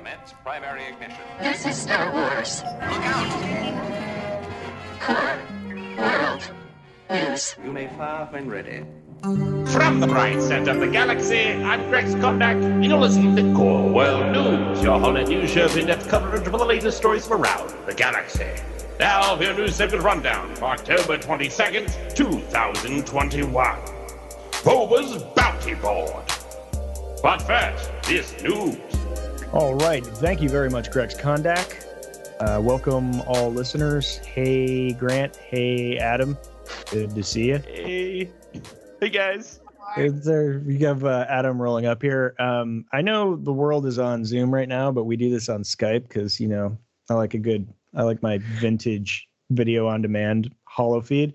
Commence primary ignition. This is Star Wars. Look out! Core World News. You may fire when ready. From the bright center of the galaxy, I'm Grex Kondak, and you're listening to Core World News, your whole news show of in-depth coverage of the latest stories from around the galaxy. Now, your news segment rundown for October 22nd, 2021. Boba's Bounty Board. But first, this news. All right. Thank you very much, Grex Kondak. Welcome, all listeners. Hey, Grant. Hey, Adam. Good to see you. Hey. Hey, guys. We have Adam rolling up here. I know the world is on Zoom right now, but we do this on Skype because, you know, I like my vintage video on demand holo feed.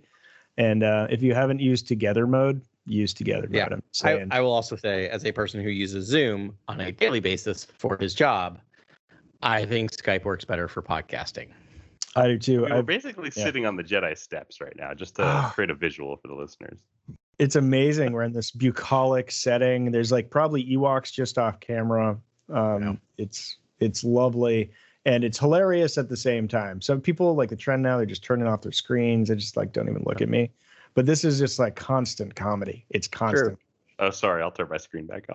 And if you haven't used Together Mode, use Together Mode. Yeah. I'm saying. I will also say, as a person who uses Zoom on a daily basis for his job, I think Skype works better for podcasting. I do too. We're basically sitting on the Jedi steps right now, just to create a visual for the listeners. It's amazing. We're in this bucolic setting. There's like probably Ewoks just off camera. It's lovely and it's hilarious at the same time. Some people, like the trend now, they're just turning off their screens. They just like don't even look at me. But this is just like constant comedy. It's constant. Sure. Oh, sorry. I'll turn my screen back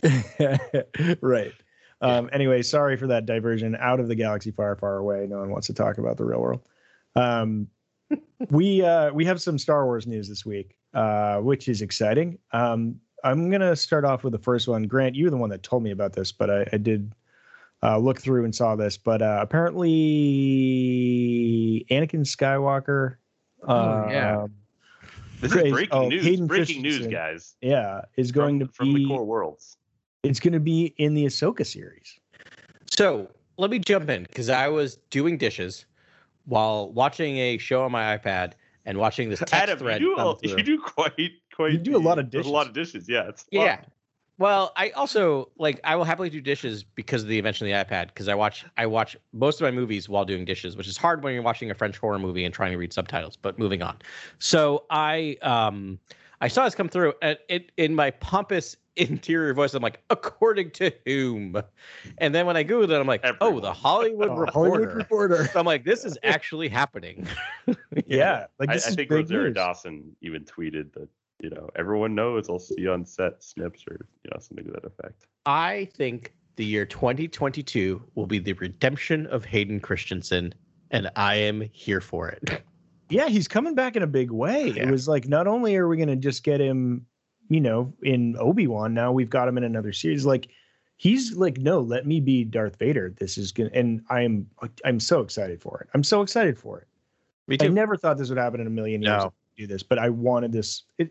on. Right. Anyway, sorry for that diversion out of the galaxy far, far away. No one wants to talk about the real world. We have some Star Wars news this week, which is exciting. I'm going to start off with the first one. Grant, you're the one that told me about this, but I did look through and saw this. But apparently Anakin Skywalker. This is breaking news, guys. Yeah, is going to be from the Core Worlds. It's going to be in the Ahsoka series. So let me jump in because I was doing dishes while watching a show on my iPad and watching this text thread. You do a lot of dishes. Yeah. It's fun. Well, I also I will happily do dishes because of the invention of the iPad, because I watch most of my movies while doing dishes, which is hard when you're watching a French horror movie and trying to read subtitles. But moving on. So I saw this come through and it, in my pompous interior voice, I'm like, according to whom? And then when I Googled it, I'm like, the Hollywood Reporter. So I'm like, this is actually happening. Yeah. I think Rosario Dawson even tweeted that, you know, everyone knows I'll see on set snips or, you know, something to that effect. I think the year 2022 will be the redemption of Hayden Christensen, and I am here for it. Yeah, he's coming back in a big way. Yeah. It was like, not only are we going to just get him, you know, in Obi-Wan, now we've got him in another series. Like, he's like, no, let me be Darth Vader. This is going to, and I'm so excited for it. Me too. I never thought this would happen in a million years to do this, but I wanted this. I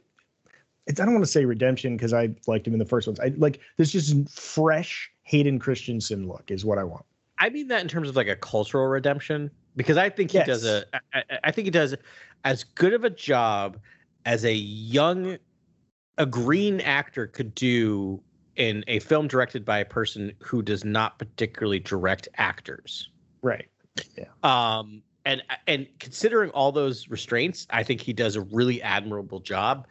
don't want to say redemption because I liked him in the first ones. I like this just fresh Hayden Christensen look is what I want. I mean that in terms of like a cultural redemption, because I think he does I think he does as good of a job as a green actor could do in a film directed by a person who does not particularly direct actors. Right. Yeah. And considering all those restraints, I think he does a really admirable job.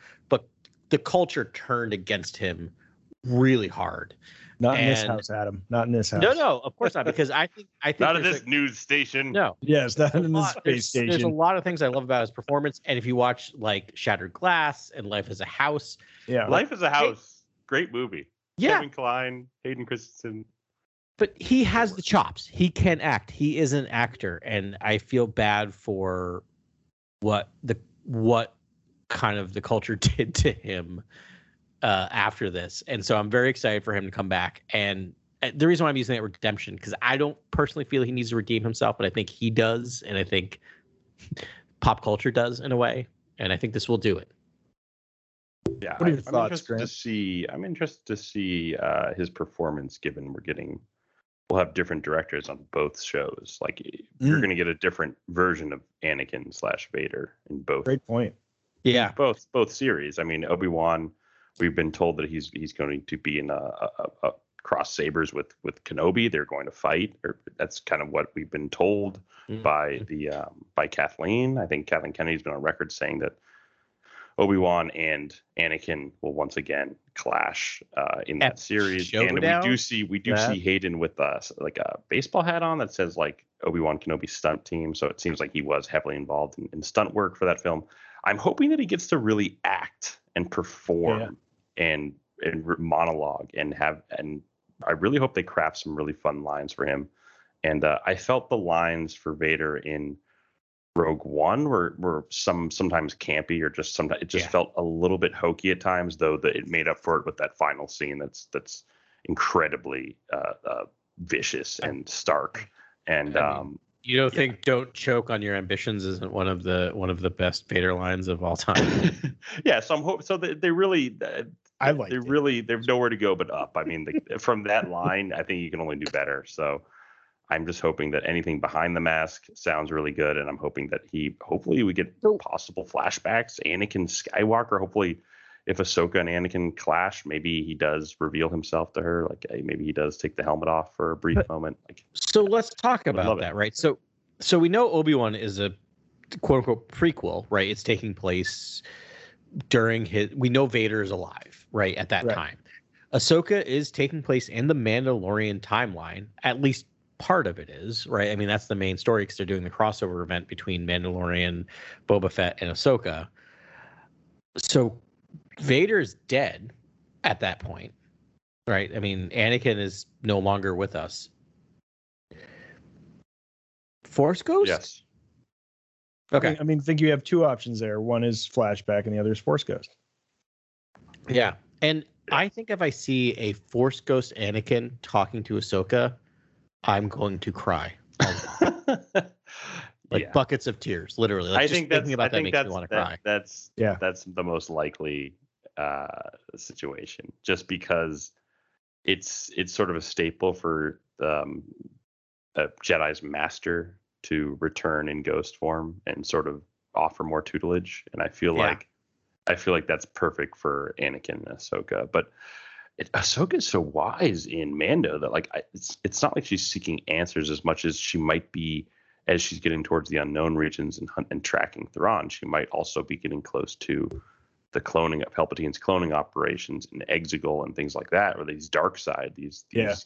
The culture turned against him really hard. Not in this house, Adam. Not in this house. No, of course not. Because I think not in this news station. No. Yes, not in this space station. There's a lot of things I love about his performance. And if you watch like Shattered Glass and Life as a House. Yeah. Life as a House. Great movie. Yeah. Kevin Kline, Hayden Christensen. But he has the chops. He can act. He is an actor. And I feel bad for what kind of the culture did to him after this, and so I'm very excited for him to come back. And the reason why I'm using that redemption, because I don't personally feel he needs to redeem himself, but I think he does, and I think pop culture does in a way, and I think this will do it. Yeah, what are your thoughts, Grant? I'm interested to see his performance, given we'll have different directors on both shows. Like you're going to get a different version of Anakin/Vader in both. Great point. Yeah, both series. I mean, Obi-Wan, we've been told that he's going to be in a cross sabers with Kenobi. They're going to fight, or that's kind of what we've been told by Kathleen. I think Kathleen Kennedy's been on record saying that Obi-Wan and Anakin will once again clash in that series. Showdown? And we do see Hayden with like a baseball hat on that says like Obi-Wan Kenobi stunt team. So it seems like he was heavily involved in stunt work for that film. I'm hoping that he gets to really act and perform and monologue and I really hope they craft some really fun lines for him. And I felt the lines for Vader in Rogue One were sometimes campy or just sometimes it just felt a little bit hokey at times, though that it made up for it with that final scene that's incredibly vicious and stark. And you don't think "Don't choke on your ambitions" isn't one of the best Vader lines of all time? Yeah, so I'm hoping so. They've nowhere to go but up. I mean, from that line, I think you can only do better. So. I'm just hoping that anything behind the mask sounds really good. And I'm hoping that hopefully we get possible flashbacks. Anakin Skywalker, hopefully if Ahsoka and Anakin clash, maybe he does reveal himself to her. Like maybe he does take the helmet off for a brief moment. So let's talk about that, right? So we know Obi-Wan is a quote unquote prequel, right? It's taking place during we know Vader is alive, right? At that time. Ahsoka is taking place in the Mandalorian timeline, at least part of it is, right? I mean, that's the main story because they're doing the crossover event between Mandalorian, Boba Fett, and Ahsoka. So Vader is dead at that point, right? I mean, Anakin is no longer with us. Force Ghost? Yes. Okay. I mean, I think you have two options there. One is flashback and the other is Force Ghost. Yeah. And I think if I see a Force Ghost Anakin talking to Ahsoka, I'm going to cry. Buckets of tears, literally. Like, I think that makes me want to cry. That's the most likely situation, just because it's sort of a staple for a Jedi's master to return in ghost form and sort of offer more tutelage. And I feel like that's perfect for Anakin and Ahsoka, but. Ahsoka is so wise in Mando that it's not like she's seeking answers as much as she might be as she's getting towards the unknown regions and tracking Thrawn. She might also be getting close to the cloning of Palpatine's cloning operations and Exegol and things like that, or these dark side, these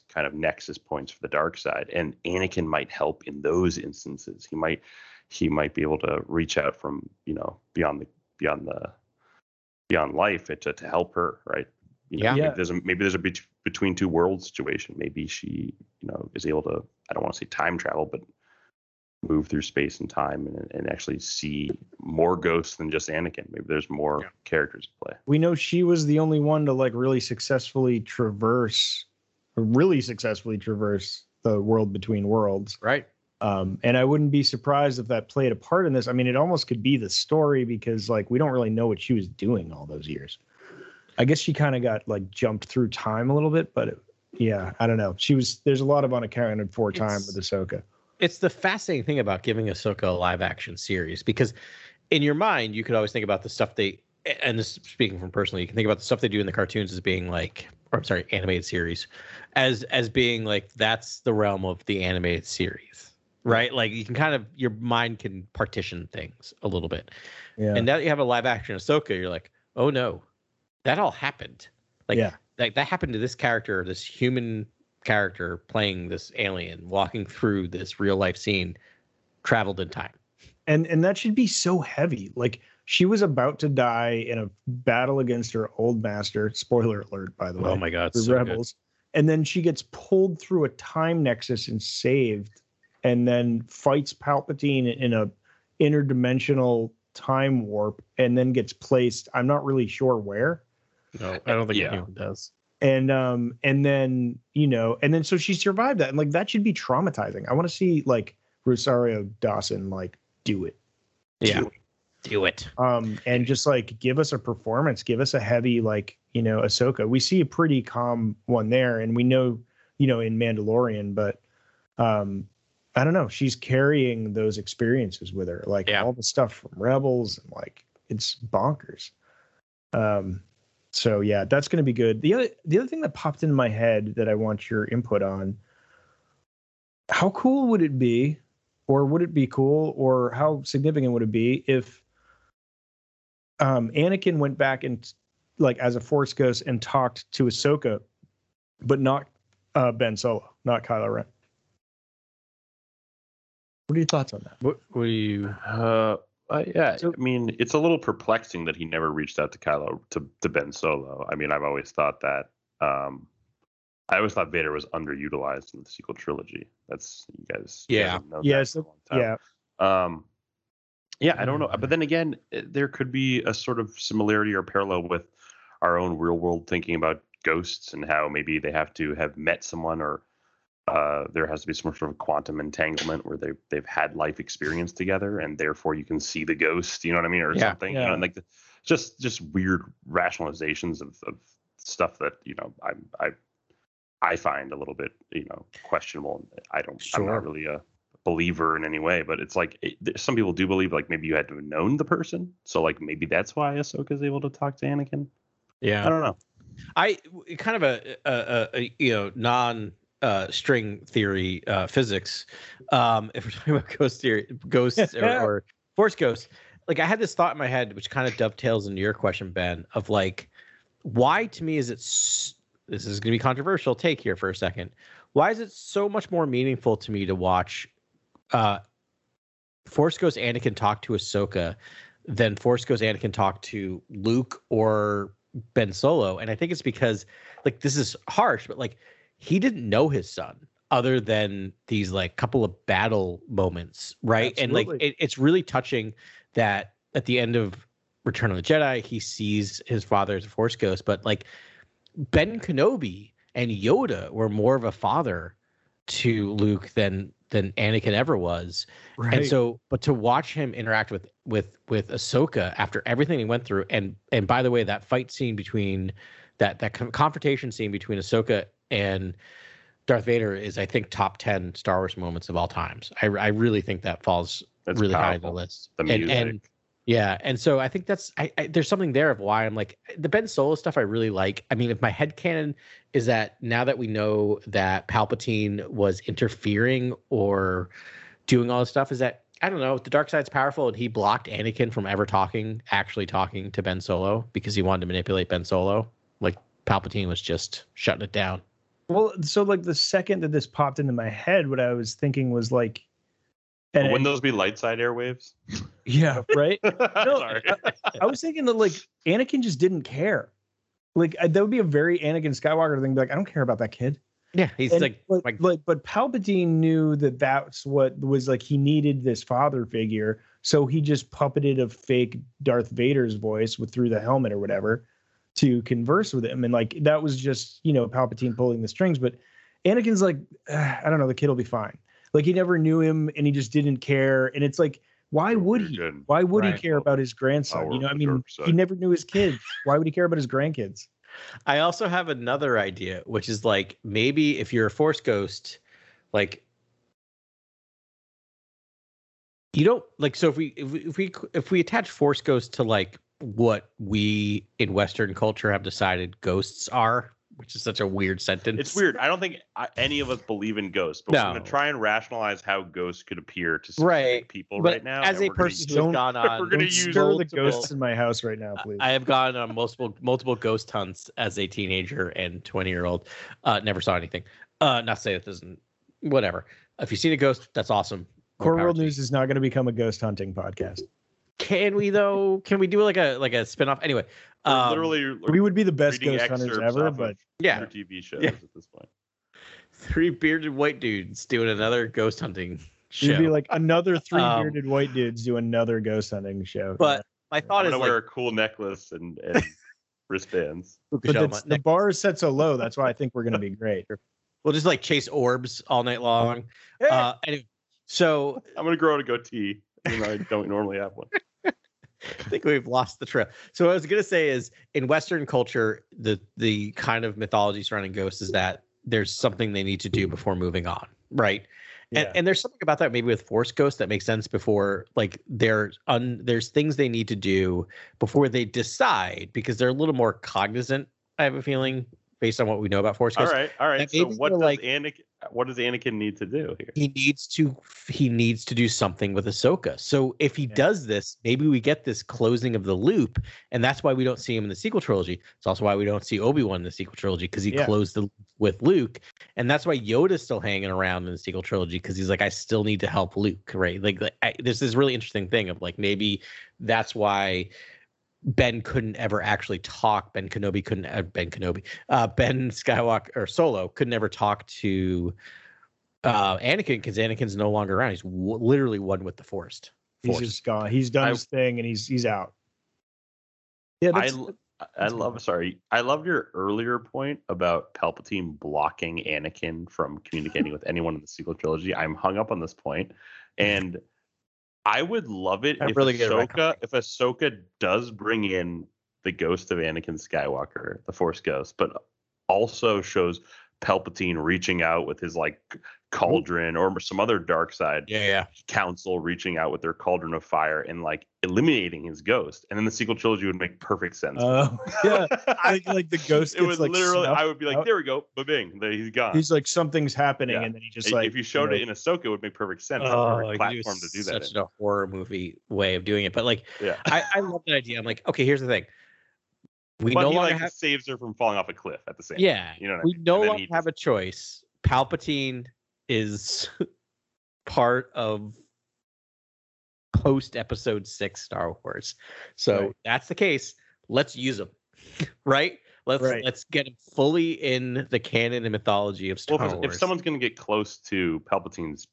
kind of nexus points for the dark side. And Anakin might help in those instances. He might be able to reach out from beyond life to help her, right? You know, maybe there's a between two worlds situation. Maybe she, is able to, I don't want to say time travel, but move through space and time and actually see more ghosts than just Anakin. Maybe there's more characters to play. We know she was the only one to really successfully traverse the world between worlds. Right. And I wouldn't be surprised if that played a part in this. I mean, it almost could be the story because we don't really know what she was doing all those years. I guess she kind of got jumped through time a little bit, but I don't know. There's a lot of unaccounted for time with Ahsoka. It's the fascinating thing about giving Ahsoka a live action series, because in your mind, you could always think about the stuff you can think about the stuff they do in the cartoons as being animated series as being that's the realm of the animated series, right? You can your mind can partition things a little bit. Yeah. And now that you have a live action Ahsoka, you're like, oh no. That all happened. That happened to this character, this human character playing this alien, walking through this real life scene, traveled in time. And that should be so heavy. She was about to die in a battle against her old master. Spoiler alert, by the way. Oh my God. So Rebels. Good. And then she gets pulled through a time nexus and saved, and then fights Palpatine in a interdimensional time warp, and then gets placed. I'm not really sure where. No, I don't think anyone does. And then so she survived that. And that should be traumatizing. I want to see Rosario Dawson, do it. Yeah. Do it. And just give us a performance, give us a heavy, Ahsoka. We see a pretty calm one there. And we know, in Mandalorian, but, I don't know. She's carrying those experiences with her, all the stuff from Rebels, and it's bonkers. So yeah, that's going to be good. The other thing that popped into my head that I want your input on, how cool would it be, or would it be cool, or how significant would it be if Anakin went back and, like, as a Force ghost and talked to Ahsoka, but not Ben Solo, not Kylo Ren. What are your thoughts on that? I mean, it's a little perplexing that he never reached out to to Ben Solo. I mean, I've always thought that. I always thought Vader was underutilized in the sequel trilogy. That's, you guys. Yeah. I don't know. But then again, there could be a sort of similarity or parallel with our own real world thinking about ghosts and how maybe they have to have met someone, or there has to be some sort of quantum entanglement where they've had life experience together, and therefore you can see the ghost, you know what I mean? Or something, you know, and like just weird rationalizations of stuff that, you know, I find a little bit, you know, questionable. I'm not really a believer in any way, but it's like some people do believe, like, maybe you had to have known the person. So, like, maybe that's why Ahsoka is able to talk to Anakin. Yeah. I don't know. I kind of a non string theory physics. If we're talking about ghosts or Force ghosts, like, I had this thought in my head, which kind of dovetails into your question, Ben, of like, why to me is it this is going to be controversial take here for a second. Why is it so much more meaningful to me to watch Force Ghost Anakin talk to Ahsoka than Force Ghost Anakin talk to Luke or Ben Solo? And I think it's because, like, this is harsh, but, like, he didn't know his son other than these, like, couple of battle moments, right? Absolutely. And, like, it's really touching that at the end of Return of the Jedi, he sees his father as a Force Ghost, but, like, Ben Kenobi and Yoda were more of a father to Luke than Anakin ever was. Right. And so, but to watch him interact with Ahsoka after everything he went through, and by the way, that fight scene between that confrontation scene between Ahsoka and Darth Vader is, I think, top 10 Star Wars moments of all times. I really think that falls really high on the list. The music. Yeah, and so I think that's there's something there of why I'm like, the Ben Solo stuff I really like. I mean, if my headcanon is that now that we know that Palpatine was interfering or doing all this stuff, is that, I don't know, the dark side's powerful and he blocked Anakin from ever actually talking to Ben Solo because he wanted to manipulate Ben Solo. Like, Palpatine was just shutting it down. Well, so, like, the second that this popped into my head, what I was thinking was, like, and wouldn't those be light side airwaves? Yeah, right. No, I was thinking that, like, Anakin just didn't care. Like, that would be a very Anakin Skywalker thing. Be like, I don't care about that kid. Yeah, he's but Palpatine knew that that's what was, like, he needed this father figure, so he just puppeted a fake Darth Vader's voice through the helmet or whatever to converse with him, and, like, that was just, you know, Palpatine pulling the strings. But Anakin's like, I don't know, the kid will be fine. Like, he never knew him, and he just didn't care. And it's like, why would he? Why would he care about his grandson? You know, I mean, he never knew his kids. Why would he care about his grandkids? I also have another idea, which is, like, maybe if you're a Force ghost, like, you don't, like, so if we attach Force ghost to, like, what we in Western culture have decided ghosts are, which is such a weird sentence. It's weird. I don't think any of us believe in ghosts, but we're going to try and rationalize how ghosts could appear to people but right now. As a person who's gone on, we're going to use the ghosts in my house right now, please. I have gone on multiple ghost hunts as a teenager and 20-year-old. Never saw anything. Not to say that doesn't, whatever. If you've seen a ghost, that's awesome. Core World News is not going to become a ghost hunting podcast. Can we, though? Can we do like a spinoff? Anyway, literally, we would be the best ghost hunters ever. But yeah, TV shows at this point. Three bearded white dudes doing another ghost hunting show. It'd be like another three bearded white dudes do another ghost hunting show. But my thought is, like, wear a cool necklace and wristbands. But the bar is set so low. That's why I think we're going to be great. We'll just, like, chase orbs all night long. Hey. Anyway, so I'm going to grow out a goatee. I don't normally have one. I think we've lost the trail. So what I was going to say is, in Western culture, the kind of mythology surrounding ghosts is that there's something they need to do before moving on, right? Yeah. And there's something about that maybe with Force ghosts that makes sense before, like, there's things they need to do before they decide, because they're a little more cognizant, I have a feeling, based on what we know about Force Ghosts. All right. So what does Anakin? What does Anakin need to do here? He needs to do something with Ahsoka. So if he does this, maybe we get this closing of the loop, and that's why we don't see him in the sequel trilogy. It's also why we don't see Obi-Wan in the sequel trilogy, because he closed the loop with Luke, and that's why Yoda's still hanging around in the sequel trilogy, because he's like, I still need to help Luke, right? Like, there's this really interesting thing of like, maybe that's why Ben couldn't ever actually talk. Ben Skywalker or Solo could never talk to Anakin, because Anakin's no longer around. He's literally one with the Force. He's just gone. He's done his thing, and he's out. Yeah, I love your earlier point about Palpatine blocking Anakin from communicating with anyone in the sequel trilogy. I'm hung up on this point, and I would love it if Ahsoka does bring in the ghost of Anakin Skywalker, the Force Ghost, but also shows Palpatine reaching out with his like cauldron or some other dark side council reaching out with their cauldron of fire and like eliminating his ghost. And then the sequel trilogy would make perfect sense. I think like the ghost gets, it was like literally, I would be like, there we go, ba-bing, he's gone. He's like, something's happening, and then he just like, if you showed it in Ahsoka, it would make perfect sense. Perfect platform to do that. Such a horror movie way of doing it, but like, I love that idea. I'm like, okay, here's the thing. He saves her from falling off a cliff at the same time. You know what I mean? We no longer have a choice. Palpatine is part of post Episode 6 Star Wars. So that's the case. Let's use him. Right? Let's get him fully in the canon and mythology of Star Wars. If someone's going to get close to Palpatine's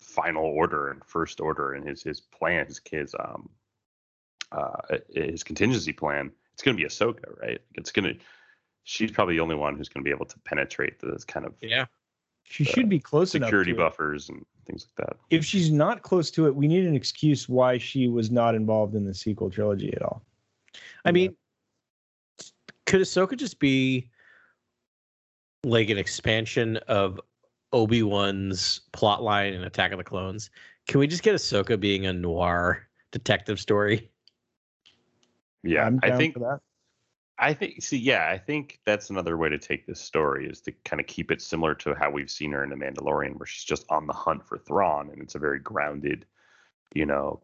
final order and first order and his plan, his contingency plan, it's going to be Ahsoka, right? She's probably the only one who's going to be able to penetrate this kind of. Yeah. She should be close security buffers and things like that. If she's not close to it, we need an excuse why she was not involved in the sequel trilogy at all. I mean, could Ahsoka just be like an expansion of Obi-Wan's plotline in Attack of the Clones? Can we just get Ahsoka being a noir detective story? Yeah, I think that's another way to take this story, is to kind of keep it similar to how we've seen her in The Mandalorian, where she's just on the hunt for Thrawn, and it's a very grounded, a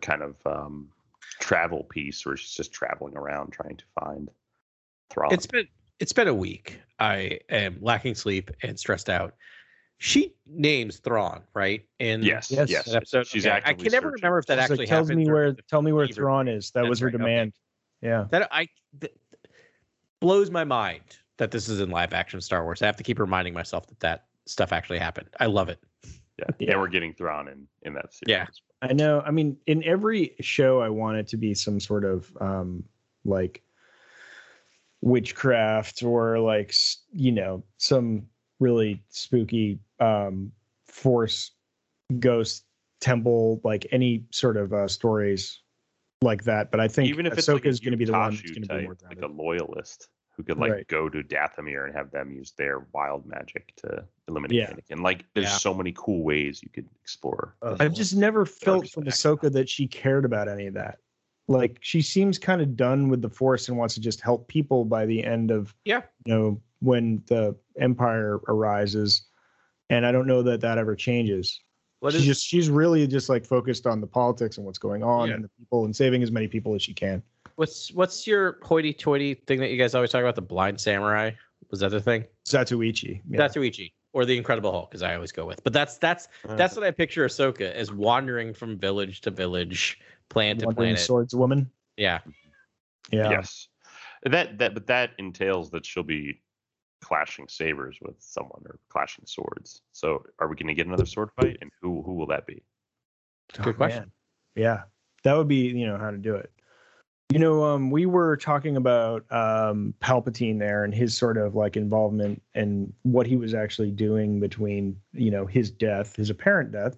kind of travel piece where she's just traveling around trying to find Thrawn. It's been a week. I am lacking sleep and stressed out. She names Thrawn, right? And yes. Episode, she's I can never remember if that she's actually like, happened. Tell me where Thrawn is. That was her demand. Okay. Yeah. That blows my mind that this is in live action Star Wars. I have to keep reminding myself that stuff actually happened. I love it. Yeah. Yeah, we're getting Thrawn in that series. Yeah. I know. I mean, in every show, I want it to be some sort of like witchcraft or like, some really spooky Force Ghost temple, like any sort of stories like that. But I think even if Ahsoka is going to be the one that's going to be more grounded, like a loyalist who could go to Dathomir and have them use their wild magic to eliminate Anakin. Like there's so many cool ways you could explore. I've just never felt from Ahsoka that she cared about any of that. Like she seems kind of done with the Force and wants to just help people by the end of when the Empire arises, and I don't know that ever changes. She's really just like focused on the politics and what's going on and the people and saving as many people as she can. What's your hoity-toity thing that you guys always talk about? The blind samurai, was that the thing? Zatsuichi. Yeah. Zatsuichi or the Incredible Hulk, because I always go with. But that's what I picture Ahsoka as, wandering from village to village, plan to planet. Swordswoman. Yeah. Yeah. Yes. That entails that she'll be clashing sabers with someone or clashing swords. So are we going to get another sword fight, and who will that be? Good question. Man. Yeah, that would be how to do it. We were talking about Palpatine there and his sort of like involvement and what he was actually doing between his death, his apparent death,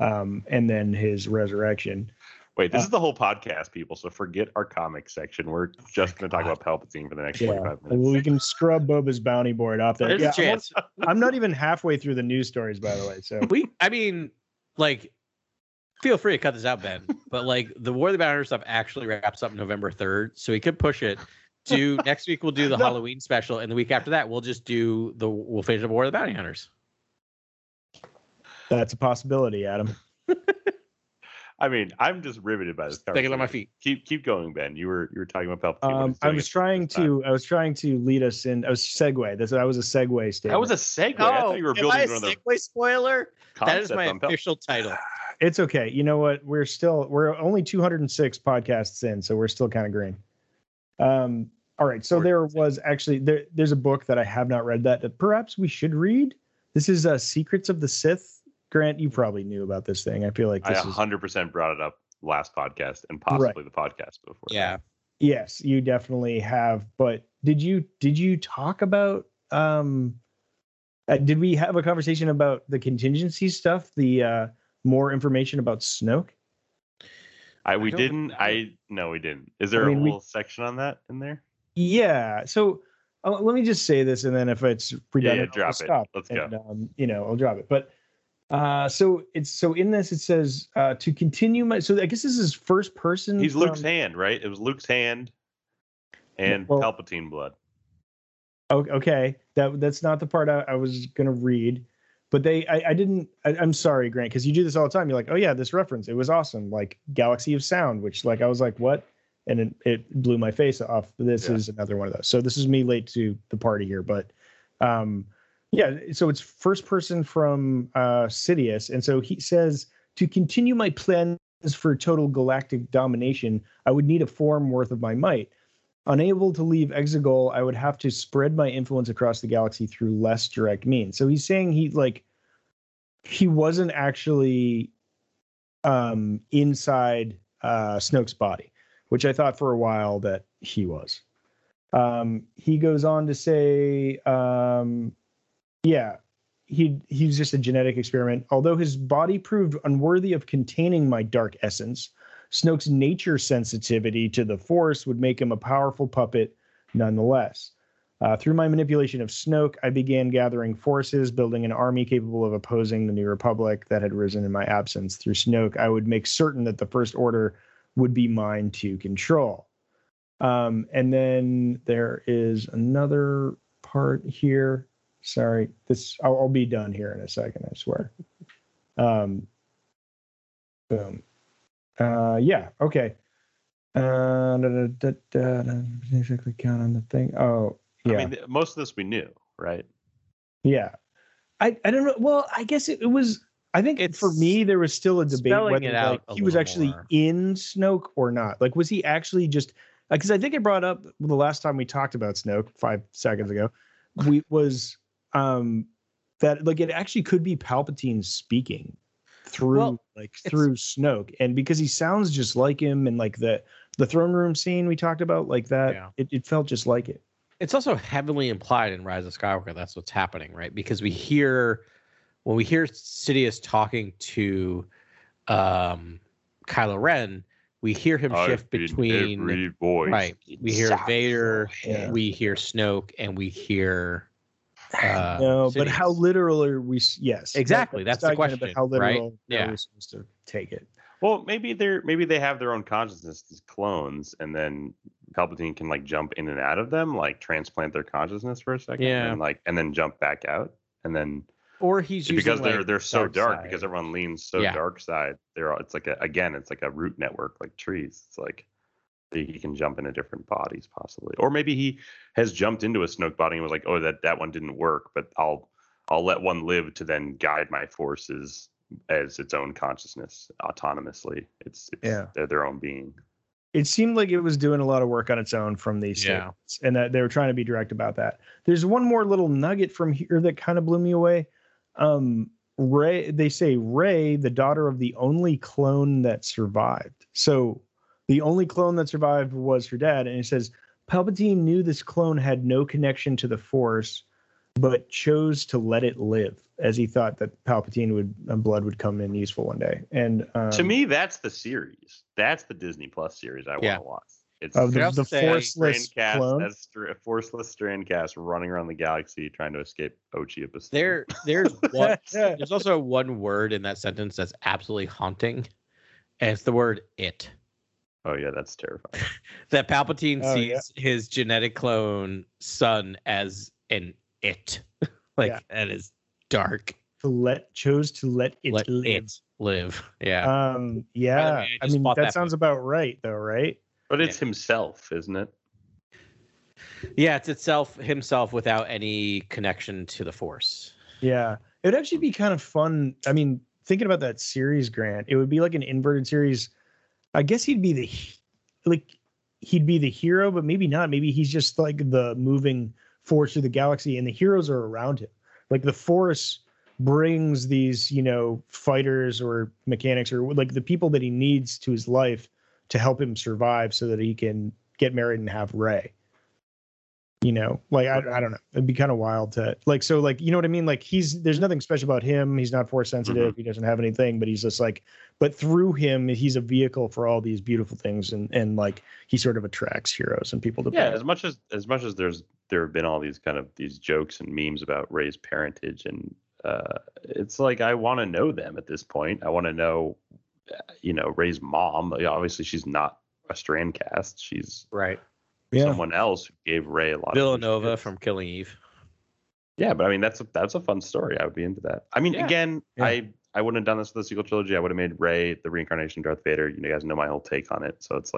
and then his resurrection. Wait, this is the whole podcast, people. So forget our comic section. We're just going to talk about Palpatine for the next 45 minutes. We can scrub Boba's bounty board off there. There's a chance. I'm not even halfway through the news stories, by the way. So feel free to cut this out, Ben. But like the War of the Bounty Hunters stuff actually wraps up November 3rd, so we could push it do next week. We'll do the Halloween special, and the week after that, we'll just do the. We'll finish up War of the Bounty Hunters. That's a possibility, Adam. I mean, I'm just riveted by this. Thinking on my feet. Keep going, Ben. You were talking about Palpatine. I was trying to lead us in. I was segue. That was a segue statement. That was a segue. Oh, I thought you were building a segue spoiler. That is my official title. It's okay. You know what? We're only 206 podcasts in, so we're still kind of green. All right. So there was actually there's a book that I have not read that perhaps we should read. This is Secrets of the Sith. Grant, you probably knew about this thing. I feel like I 100% brought it up last podcast and possibly the podcast before. Yeah. Yes, you definitely have. But did you talk about did we have a conversation about the contingency stuff? The more information about Snoke? We didn't. Is there a little section on that in there? Yeah. So let me just say this, and then if it's redundant, drop it. Stop. Let's go. And, I'll drop it. But so in this it says to continue my. So I guess this is first person. He's Luke's hand, right? It was Luke's hand and Palpatine blood. Okay, that's not the part I was gonna read. But I'm sorry, Grant, because you do this all the time. You're like, oh, yeah, this reference. It was awesome. Like Galaxy of Sound, which I was like, what? And it blew my face off. This is another one of those. So this is me late to the party here. But so it's first person from Sidious. And so he says, to continue my plans for total galactic domination, I would need a form worth of my might. Unable to leave Exegol, I would have to spread my influence across the galaxy through less direct means. So he's saying he wasn't actually inside Snoke's body, which I thought for a while that he was. He goes on to say, he's just a genetic experiment. Although his body proved unworthy of containing my dark essence, Snoke's nature sensitivity to the Force would make him a powerful puppet nonetheless. Through my manipulation of Snoke, I began gathering forces, building an army capable of opposing the New Republic that had risen in my absence. Through Snoke, I would make certain that the First Order would be mine to control. And then there is another part here. Sorry, I'll be done here in a second, I swear. Boom. Okay. Basically count on the thing. Oh, yeah. I mean, most of this we knew, right? Yeah. I don't know. Well, I guess it was. I think for me there was still a debate whether he was actually in Snoke or not. Like, was he actually just? Because I think I brought up the last time we talked about Snoke 5 seconds ago. We was that it actually could be Palpatine speaking through Snoke, and because he sounds just like him, and the throne room scene we talked about it felt just like it. It's also heavily implied in Rise of Skywalker. That's what's happening, right? Because when we hear Sidious talking to Kylo Ren, we hear him shift between every voice. Right. We hear Vader, we hear Snoke, and we hear no, Sidious. But how literal are we? Yes, exactly. That's the question. About how literal are we supposed to take it? Well, maybe they have their own consciousness as clones, and then Palpatine can jump in and out of them, transplant their consciousness for a second, and then jump back out, and then or he's using, because they're so dark side. Because everyone leans so dark side. It's a root network, like trees. It's like. He can jump into different bodies, possibly, or maybe he has jumped into a Snoke body and was like, "Oh, that one didn't work, but I'll let one live to then guide my forces as its own consciousness autonomously. They're their own being." It seemed like it was doing a lot of work on its own from these statements, and that they were trying to be direct about that. There's one more little nugget from here that kind of blew me away. Rey, they say Rey, the daughter of the only clone that survived, so. The only clone that survived was her dad. And it says, Palpatine knew this clone had no connection to the Force, but chose to let it live, as he thought that Palpatine blood would come in useful one day. And to me, that's the series. That's the Disney Plus series I want to watch. It's the Forceless clone. That's a Forceless Strandcast running around the galaxy trying to escape Ochi Episode. There's also one word in that sentence that's absolutely haunting, and it's the word it. Oh yeah, that's terrifying. That Palpatine sees his genetic clone son as an it. That is dark. Chose to let it live. Yeah. I mean that sounds about right though, right? But it's himself, isn't it? Yeah, it's himself without any connection to the Force. Yeah. It would actually be kind of fun. I mean, thinking about that series, Grant, it would be like an inverted series. I guess he'd be the hero, but maybe not. Maybe he's just like the moving force through the galaxy, and the heroes are around him. Like the Force brings these, fighters or mechanics or like the people that he needs to his life to help him survive, so that he can get married and have Rey. I don't know. It'd be kind of wild to you know what I mean? Like there's nothing special about him. He's not force sensitive. Mm-hmm. He doesn't have anything, but he's just but through him, he's a vehicle for all these beautiful things. And he sort of attracts heroes and people. As much as there have been all these kind of these jokes and memes about Rey's parentage. And it's I want to know them at this point. I want to know, Rey's mom. Obviously she's not a Strandcast. She's right. Someone else who gave Rey a lot of Villanova from Killing Eve. Yeah, but I mean that's a fun story. I would be into that. I mean, I wouldn't have done this with the sequel trilogy. I would have made Rey the reincarnation of Darth Vader. You guys know my whole take on it. So it's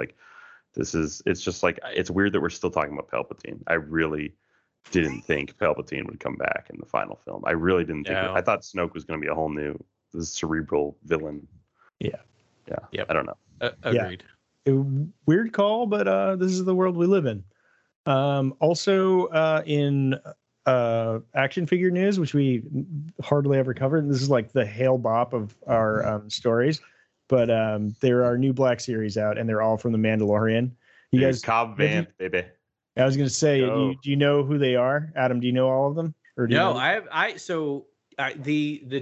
it's weird that we're still talking about Palpatine. I really didn't think Palpatine would come back in the final film. I really didn't think I thought Snoke was going to be a whole new cerebral villain. Yeah. Yeah. Yep. I don't know. Agreed. Yeah. Weird call, but this is the world we live in. Also in action figure news, which we hardly ever covered, this is the hail bop of our stories, but there are new Black Series out, and they're all from the Mandalorian. You guys, Cobb Vanth, baby. I was gonna say, do you know who they are, Adam? Do you know all of them? Or the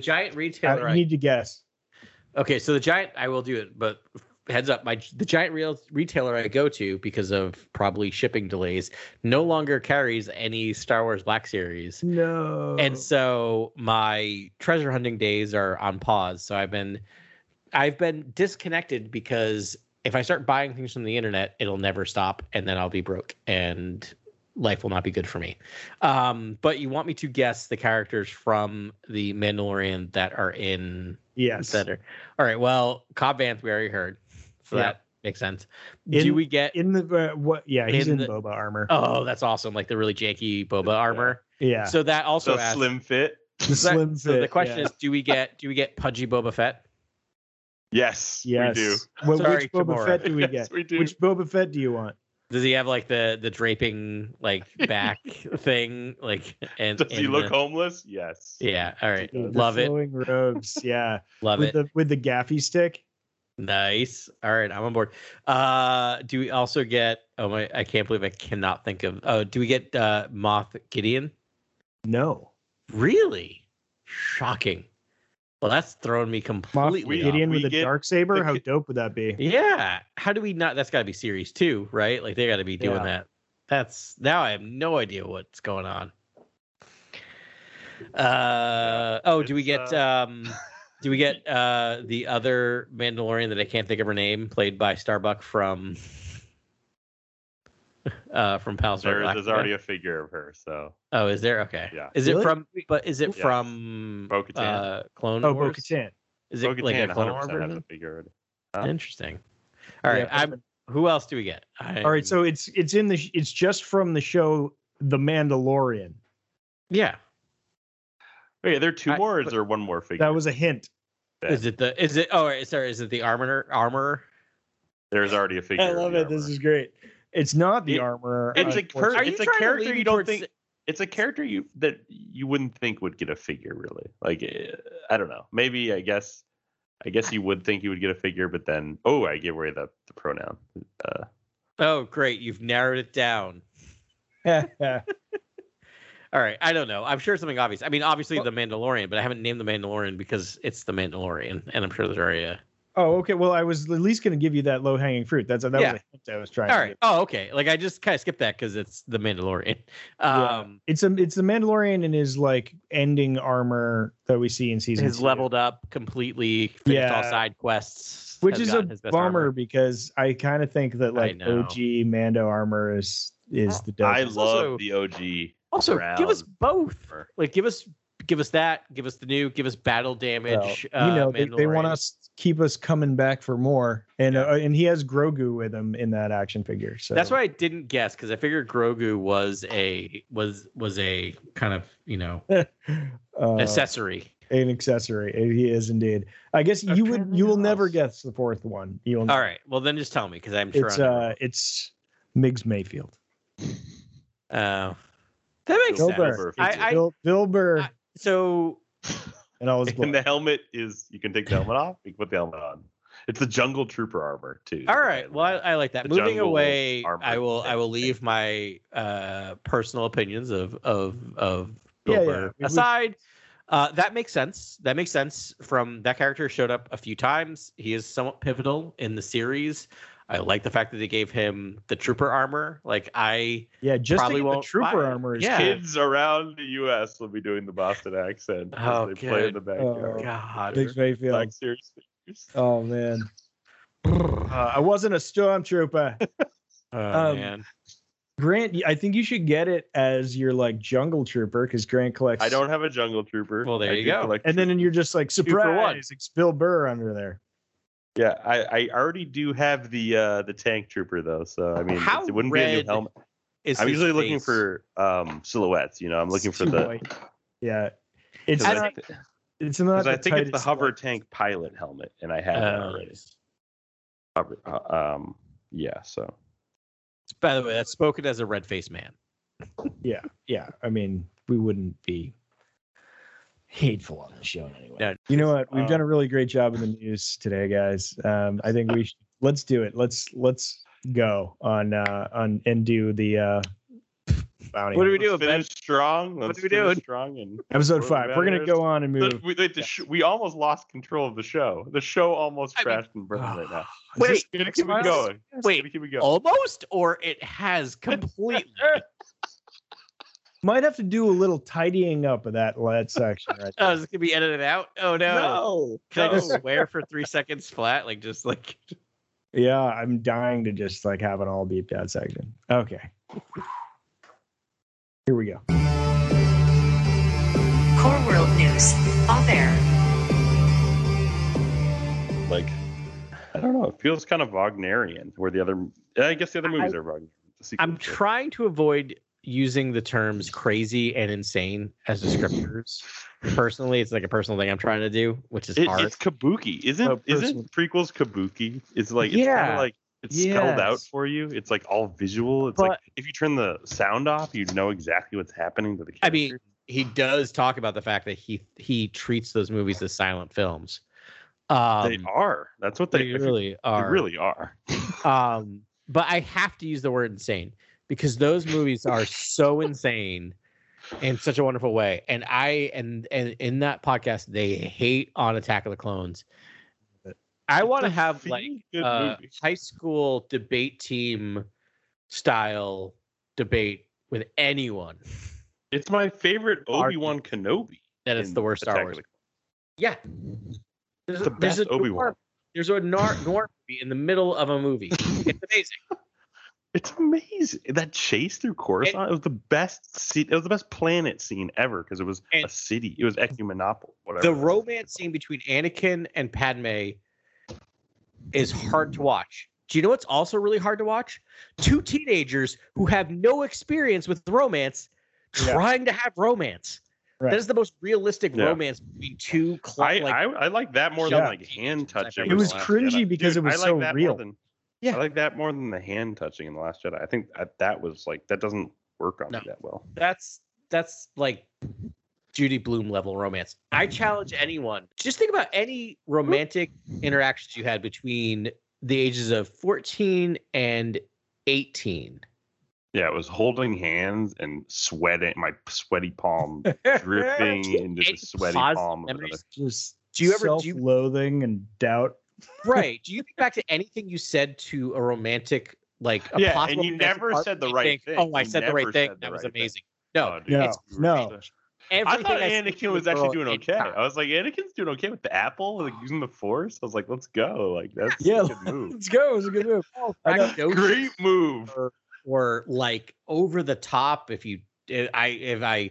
giant retailer. I need to guess. Okay, so the giant. I will do it, but. Heads up, the giant retailer I go to, because of probably shipping delays, no longer carries any Star Wars Black Series. No. And so my treasure hunting days are on pause. So I've been disconnected, because if I start buying things from the internet, it'll never stop, and then I'll be broke and life will not be good for me. But you want me to guess the characters from The Mandalorian that are in... Yes. All right, well, Cobb Vanth we already heard. So that makes sense. Do we get in the what? Yeah, he's in the Boba armor. Oh, that's awesome! Like the really janky Boba armor. Yeah. So that also slim fit. So the question is, do we get pudgy Boba Fett? Yes, we do. Which Boba Fett do we get? Yes, we do. Which Boba Fett do you want? Does he have the draping back thing? Does he look homeless? Yes. Yeah. All right. Love it. Flowing robes. Yeah. Love it. With the gaffy stick. Nice. All right, I'm on board. Do we also get? Oh my! I can't believe I cannot think of. Oh, do we get Moff Gideon? No. Really? Shocking. Well, that's thrown me completely. Moff Gideon with a dark saber. How dope would that be? Yeah. How do we not? That's got to be series 2, right? They got to be doing that. That's now. I have no idea what's going on. Do we get? Do we get the other Mandalorian that I can't think of her name, played by Starbuck from Pals? There's already a figure of her, so. Oh, is there? Okay. Yeah. Is it from? But is it from? Bo-Katan. Clone Wars. Bo-Katan. Is it Bo-Katan, a Clone Wars version? Interesting. All right. Who else do we get? All right. So it's just from the show The Mandalorian. Yeah. Wait, are there two more, or is there one more figure? That was a hint. Yeah. Is it the Armorer? There's already a figure. I love it. This is great. It's not the Armorer. It's a character that you wouldn't think would get a figure, really. I don't know. Maybe, I guess you would think you would get a figure, but then, I give away the pronoun. Oh, great. You've narrowed it down. All right, I don't know. I'm sure something obvious. I mean, obviously The Mandalorian, but I haven't named The Mandalorian because it's The Mandalorian, and I'm sure there's already a Oh, okay. Well, I was at least going to give you that low-hanging fruit. That was a hint I was trying. All right. Oh, okay. Like I just kind of skipped that because it's the Mandalorian. It's the Mandalorian in his like ending armor that we see in season. He's leveled up completely. Finished all side quests, which is a bummer because I kind of think that like OG Mando armor is the best. I love the OG. Also, give us both. Like, give us that. Give us the new. Give us battle damage. Well, they want us. Keep us coming back for more, and he has Grogu with him in that action figure. So that's why I didn't guess, because I figured Grogu was a kind of accessory. An accessory, he is indeed. I guess you will never guess the fourth one. All right, well then just tell me because I'm sure it's Miggs Mayfield. That makes sense. Bill Burr. So. And the helmet is, you can take the helmet off, you can put the helmet on. It's the jungle trooper armor too. All right. Well, I like that. Moving away, I will leave my personal opinions of Bill Burr aside. That makes sense. That makes sense. From that character showed up a few times. He is somewhat pivotal in the series. I like the fact that they gave him the trooper armor. Like just probably won't the trooper armor. Kids around the U.S. will be doing the Boston accent as they play in the backyard. Oh God, Miggs Mayfield. Like, seriously. Oh man, I wasn't a stormtrooper. Man. Grant, I think you should get it as your like jungle trooper because Grant collects. I don't have a jungle trooper. Well, there you go. And then you're just like surprise. It's Bill Burr under there. Yeah, I already do have the tank trooper though, so I mean it wouldn't be a new helmet. I'm usually looking for silhouettes, I'm looking for the it's not. It's not. I think it's the hover tank pilot helmet, and I have it already. So by the way, that's spoken as a red-faced man. Yeah. I mean, we wouldn't be hateful on the show anyway. No, you know what? We've done a really great job in the news today, guys. I think we should, let's do it. Let's go on and do the bounty. What do we do? Finish strong. What do we do? Strong and episode 5. We're gonna go on and move. We almost lost control of the show. The show almost crashed and burned right now. Wait, keep it going. Almost, or it has completely. Might have to do a little tidying up of that section right there. Oh, is it gonna be edited out? Oh no. Can I just swear for 3 seconds flat? Yeah, I'm dying to just like have an all beeped out section. Okay. Here we go. Core World News. All there. Like, I don't know, it feels kind of Wagnerian where the other movies are Wagnerian. I'm trying to avoid using the terms crazy and insane as descriptors. Personally, it's like a personal thing I'm trying to do, which is hard. It's kabuki. Isn't prequels kabuki? It's like it's kind of like it's spelled out for you. It's like all visual. It's like if you turn the sound off, you know exactly what's happening to the character. I mean, he does talk about the fact that he treats those movies as silent films. They are. That's what they really are. They really are. But I have to use the word insane, because those movies are so insane in such a wonderful way. And I in that podcast, they hate on Attack of the Clones. I want to have like a high school debate team style debate with anyone. It's my favorite Obi-Wan Kenobi. That is the worst Star Wars. Yeah. There's the best Obi-Wan. There's a noir movie in the middle of a movie. It's amazing. It's amazing. That chase through Coruscant, it was the best scene. It was the best planet scene ever because it was a city. It was Ecumenopolis. Whatever. The romance scene between Anakin and Padme is hard to watch. Do you know what's also really hard to watch? Two teenagers who have no experience with romance trying to have romance. Right. That is the most realistic romance between two. I like that more than like hand touching. It was cringy because it was so real. I like that more than the hand touching in The Last Jedi. I think that was like, that doesn't work on me that well. That's like Judy Blume level romance. I challenge anyone. Just think about any romantic interactions you had between the ages of 14 and 18. Yeah, it was holding hands and sweating, my sweaty palm dripping into the sweaty palm. Do you ever self-loathing and doubt? Right. Do you think back to anything you said to a romantic, like, a possible and you never said the right thing. Oh, I said the right thing. That was amazing. No, no. I thought Anakin was actually doing okay. I was like, Anakin's doing okay with the apple, like using the Force. I was like, let's go. Like, that's a good move. Let's go. It was a good move. Great move. Or like over the top. If I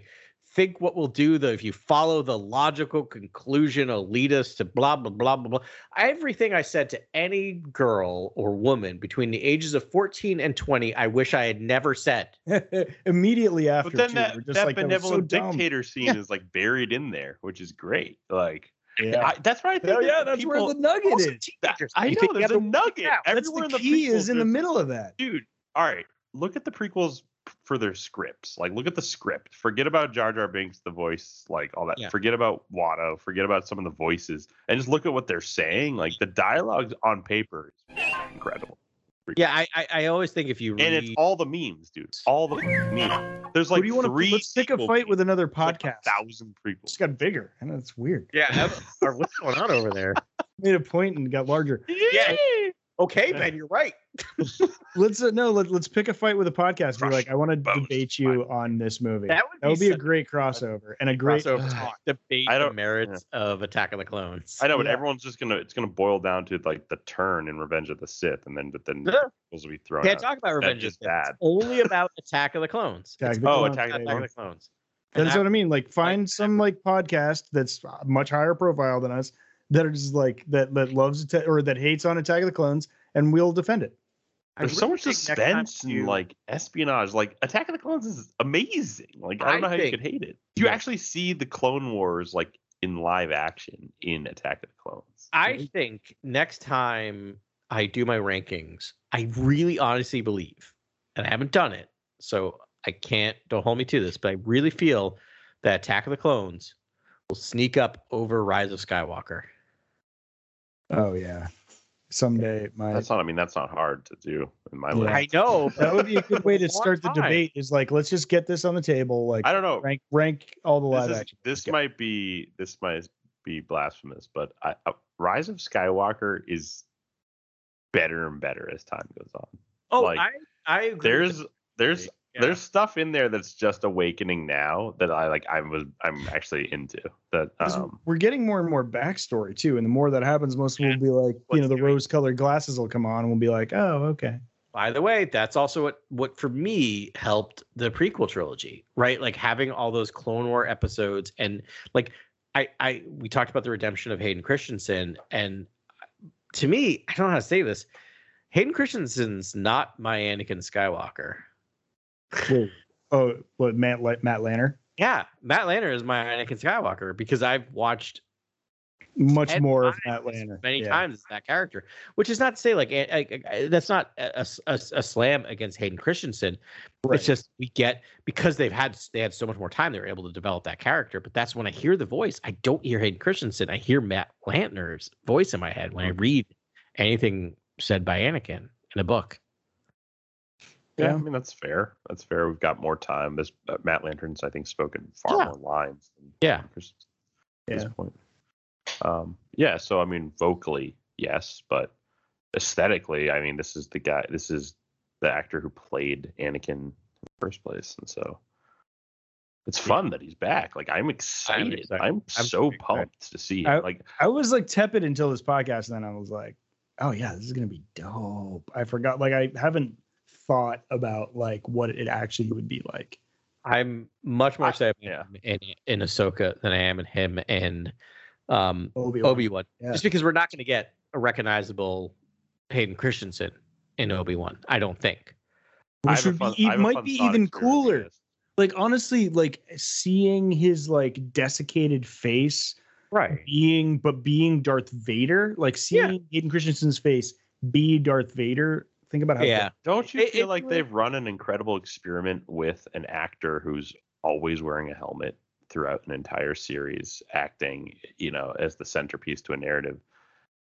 think what we'll do though, if you follow the logical conclusion, it'll lead us to blah blah blah blah blah. Everything I said to any girl or woman between the ages of 14 and 20, I wish I had never said. Immediately after, but then that benevolent dictator scene is like buried in there, which is great. Like, that's right. Yeah, that's where the nugget is. I know there's a nugget. Everywhere the key is in the middle of that, dude. All right, look at the prequels for their scripts. Like, look at the script. Forget about Jar Jar Binks, the voice, like all that. Yeah. Forget about Watto. Forget about some of the voices, and just look at what they're saying. Like, the dialogue on paper is incredible. Yeah, I always think if you read... and it's all the memes, dude. All the memes. There's like three. Let's pick a fight with another podcast. Like 1,000 prequels. It's got bigger. I know it's weird. Yeah. What's going on over there? Made a point and got larger. Yeah. Okay, Ben, you're right. Let's pick a fight with a podcast. You're like, I want to debate you on this movie. That would be a great crossover and a great talk. Debate the merits of Attack of the Clones. I know, but everyone's just gonna boil down to like the turn in Revenge of the Sith, and then will be thrown. Can't talk about Revenge of the Sith. It's only about Attack of the Clones. Attack of the Clones. That's what I mean. Like, find some like podcast that's much higher profile than us, that are just like that loves or that hates on Attack of the Clones, and we'll defend it. There's so much suspense and like espionage. Like, Attack of the Clones is amazing. Like, I don't know how you could hate it. Do you actually see the Clone Wars like in live action in Attack of the Clones? I think next time I do my rankings, I really honestly believe, and I haven't done it, so I can't. Don't hold me to this, but I really feel that Attack of the Clones will sneak up over Rise of Skywalker. Oh yeah, someday. That's not hard to do in my life. I know. That would be a good way to start the debate. Is like, let's just get this on the table. Like, I don't know. Rank all the live action. This might be blasphemous, but I Rise of Skywalker is better and better as time goes on. Oh, like, I agree. There's. Yeah. There's stuff in there that's just awakening now that I'm actually into. That we're getting more and more backstory too, and the more that happens, most will be like, the rose-colored glasses will come on, and we'll be like, oh, okay. By the way, that's also what for me helped the prequel trilogy, right? Like, having all those Clone War episodes, and like we talked about the redemption of Hayden Christensen, and to me, I don't know how to say this, Hayden Christensen's not my Anakin Skywalker. Wait, Matt Lanner? Yeah, Matt Lanner is my Anakin Skywalker because I've watched much more of Matt Lanner many times as that character. Which is not to say like that's not a slam against Hayden Christensen. Right. It's just we get because they had so much more time, they were able to develop that character. But that's when I hear the voice, I don't hear Hayden Christensen. I hear Matt Lanner's voice in my head when I read anything said by Anakin in a book. Yeah, I mean, that's fair. We've got more time. This Matt Lanter's, I think, spoken far more lines. At this point. So, I mean, vocally, yes, but aesthetically, I mean, this is the guy. This is the actor who played Anakin in the first place, and so it's fun that he's back. Like, I'm excited. I'm so pumped to see him. Like, I was like tepid until this podcast, and then I was like, oh yeah, this is gonna be dope. I forgot. Like, I haven't thought about like what it actually would be like. I'm much more excited in Ahsoka than I am in him and Obi-Wan. Yeah. Just because we're not going to get a recognizable Hayden Christensen in Obi-Wan, I don't think. Which might be even cooler. Like, honestly, like seeing his like desiccated face, right? Being Darth Vader, like seeing Hayden Christensen's face be Darth Vader. Think about how. Yeah. Don't you feel like they've run an incredible experiment with an actor who's always wearing a helmet throughout an entire series, acting, as the centerpiece to a narrative?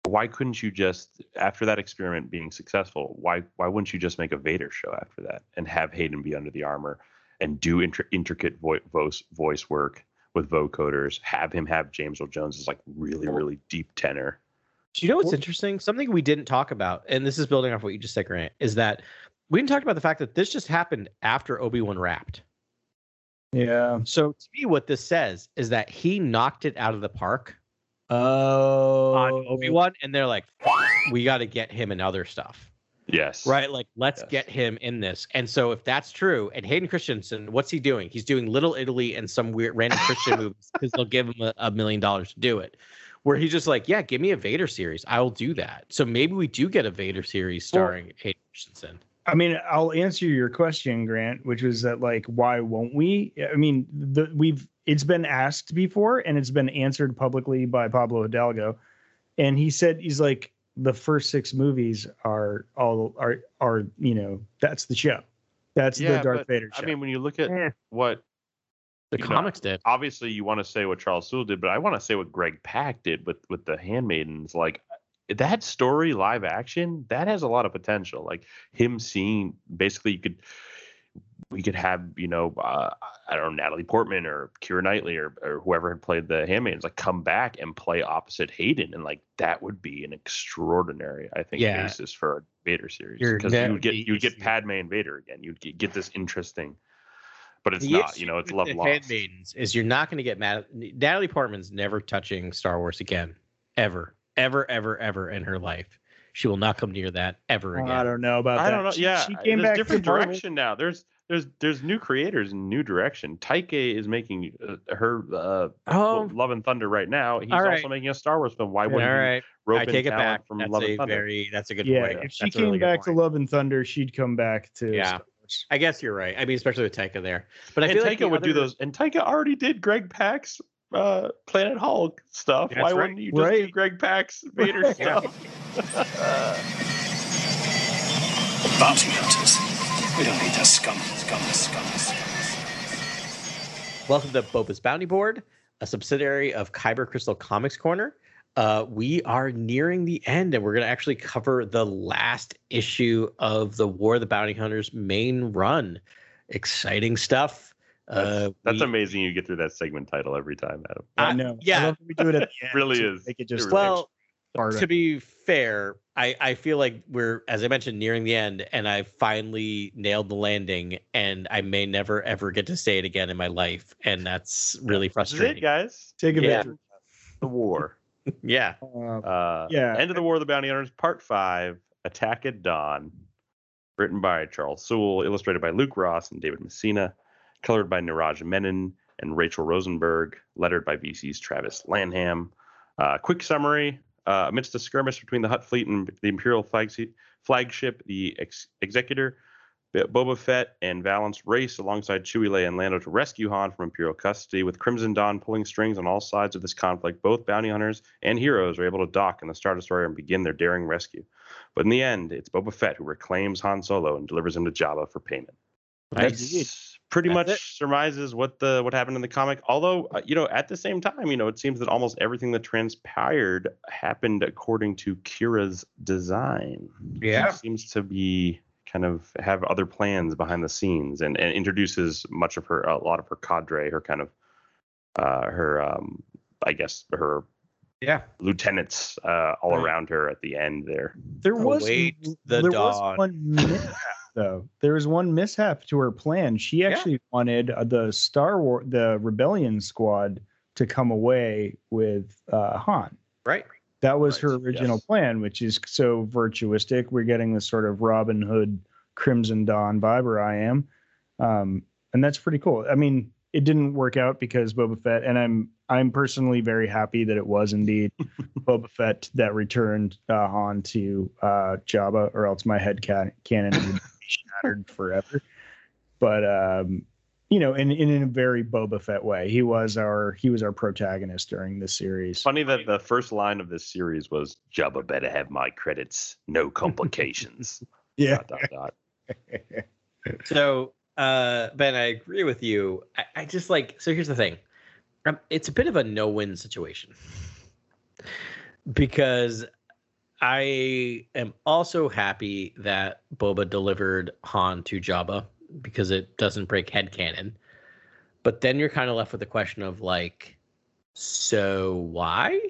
Why couldn't you just, after that experiment being successful, why wouldn't you just make a Vader show after that and have Hayden be under the armor and do intricate voice work with vocoders? Have him have James Earl Jones' like really really deep tenor. Do you know what's interesting? Something we didn't talk about, and this is building off what you just said, Grant, is that we didn't talk about the fact that this just happened after Obi-Wan wrapped. Yeah. So to me, what this says is that he knocked it out of the park on Obi-Wan, and they're like, we got to get him in other stuff. Yes. Right? Like, let's get him in this. And so if that's true, and Hayden Christensen, what's he doing? He's doing Little Italy and some weird random Christian movies because they'll give him $1 million to do it. Where he's just like, yeah, give me a Vader series. I will do that. So maybe we do get a Vader series starring Hayden Christensen. I mean, I'll answer your question, Grant, which was that, like, why won't we? I mean, it's been asked before, and it's been answered publicly by Pablo Hidalgo. And he said, he's like, the first six movies are you know, that's the show. That's the Darth Vader show. I mean, when you look at what the comics did. Obviously, you want to say what Charles Soule did, but I want to say what Greg Pak did with the Handmaidens. Like, that story, live action, that has a lot of potential. Like, him seeing, basically, we could have, you know, I don't know, Natalie Portman or Keira Knightley or whoever had played the Handmaidens, like, come back and play opposite Hayden. And, like, that would be an extraordinary, I think, basis for a Vader series. Because you would get Padme and Vader again. You'd get this interesting... But it's not, you know, it's love lost. Handmaidens is you're not going to get mad. Natalie Portman's never touching Star Wars again, ever in her life. She will not come near that ever again. I don't know about that. I don't know. Yeah, she came back different direction now. There's new creators and new direction. Taika is making her Love and Thunder right now. He's also making a Star Wars film. Why wouldn't rope in talent back from Love and Thunder? That's a good point. If she came back to Love and Thunder, she'd come back to Star Wars. I guess you're right. I mean, especially with Taika there. But I feel like Taika would do those. And Taika already did Greg Pak's Planet Hulk stuff. Why wouldn't you just do Greg Pak's Vader stuff? The Bounty Hunters. We don't need that scum. Welcome to Boba's Bounty Board, a subsidiary of Kyber Crystal Comics Corner. We are nearing the end, and we're going to actually cover the last issue of the War of the Bounty Hunters main run. Exciting stuff. That's amazing you get through that segment title every time, Adam. I know. Yeah. I love that we do it at the end. It really is. Make it just to be fair, I feel like we're, as I mentioned, nearing the end, and I finally nailed the landing, and I may never, ever get to say it again in my life, and that's really frustrating. That's it, guys. Take a picture. The war. Yeah. End of the War of the Bounty Hunters, Part 5, Attack at Dawn. Written by Charles Soule, illustrated by Luke Ross and David Messina, colored by Niraj Menon and Rachel Rosenberg, lettered by VC's Travis Lanham. Quick summary. Amidst a skirmish between the Hutt fleet and the Imperial flagship, the Executor, Boba Fett and Valance race alongside Chewie, Leia, and Lando to rescue Han from Imperial custody. With Crimson Dawn pulling strings on all sides of this conflict, both bounty hunters and heroes are able to dock in the Star Destroyer and begin their daring rescue. But in the end, it's Boba Fett who reclaims Han Solo and delivers him to Jabba for payment. That's pretty much it. Surmises what happened in the comic. Although, you know, at the same time, you know, it seems that almost everything that transpired happened according to Kira's design. Yeah, she seems to be kind of have other plans behind the scenes, and introduces much of her, a lot of her cadre, her kind of I guess her lieutenants all around her at the end there. There was one mishap, though. There was one mishap to her plan. She actually wanted the Rebellion squad to come away with Han. Right. That was her original plan, which is so virtuistic. We're getting this sort of Robin Hood, Crimson Dawn vibe, or I am. And that's pretty cool. I mean, it didn't work out because Boba Fett, and I'm personally very happy that it was indeed Boba Fett that returned Han to Jabba, or else my head cannon would be shattered forever. But, you know, in a very Boba Fett way, he was our protagonist during this series. Funny that the first line of this series was "Jabba better have my credits, no complications." So, Ben, I agree with you. I just like, so here's the thing: it's a bit of a no-win situation because I am also happy that Boba delivered Han to Jabba, because it doesn't break headcanon. But then you're kind of left with the question of, like, so why?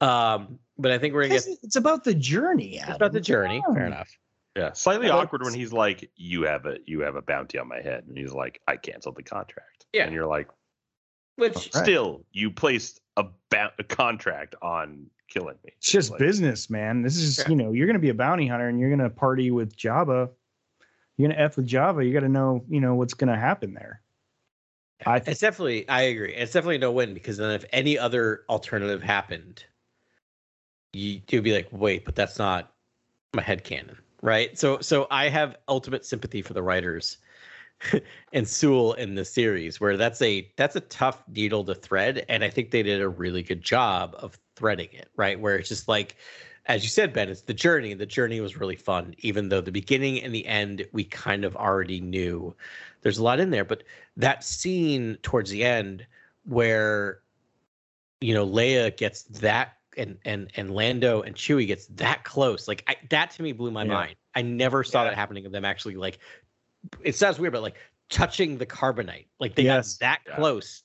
But I think we're going to get... It's about the journey, Adam. It's about the journey. Fair enough. Yeah, slightly awkward when he's like, you have a bounty on my head. And he's like, I canceled the contract. Yeah. And you're like... Which still, you placed a contract on killing me. It's just like, business, man. This is, you know, you're going to be a bounty hunter and you're going to party with Jabba. You're going to F with Jabba. You got to know, you know, what's going to happen there. It's definitely, I agree. It's definitely no win, because then if any other alternative happened, you'd be like, wait, but that's not my headcanon, right? So I have ultimate sympathy for the writers and Sewell in the series, where that's a tough needle to thread, and I think they did a really good job of threading it, right? Where it's just like, as you said, Ben, it's the journey. The journey was really fun, even though the beginning and the end we kind of already knew. There's a lot in there, but that scene towards the end where, you know, Leia gets that and Lando and Chewie gets that close, like that to me blew my mind. I never saw that happening, of them actually, like, it sounds weird, but like touching the carbonite, like they got that close,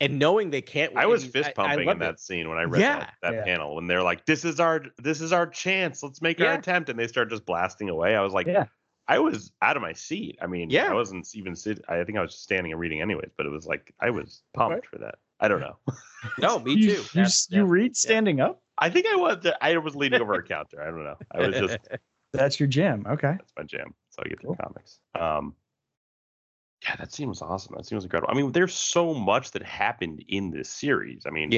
and knowing they can't. I was fist pumping in that scene when I read that panel, when they're like, "This is our chance. Let's make our attempt," and they start just blasting away. I was like, I was out of my seat. I mean, I wasn't even sitting. I think I was just standing and reading anyways. But it was like, I was pumped for that. I don't know. No, me too. You read standing up? I think I was. I was leaning over a counter. I don't know. I was just. That's your jam. Okay. That's my jam. So I get to the comics. Yeah, that scene was awesome. That scene was incredible. I mean, there's so much that happened in this series. I mean,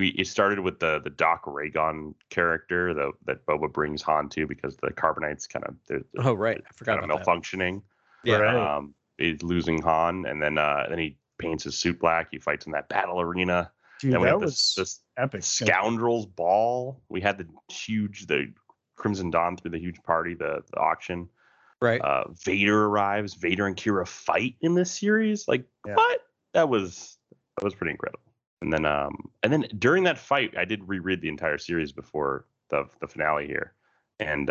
it started with the Doc Raygon character that Boba brings Han to, because the carbonite's kind of I forgot about malfunctioning. That. Yeah, right. He's losing Han, and then he paints his suit black. He fights in that battle arena. Dude, then we have this epic scoundrels ball. We had the Crimson Dawn through the huge party, the auction. Right. Vader arrives. Vader and Kira fight in this series. Like, what? That was pretty incredible. And then during that fight, I did reread the entire series before the finale here. And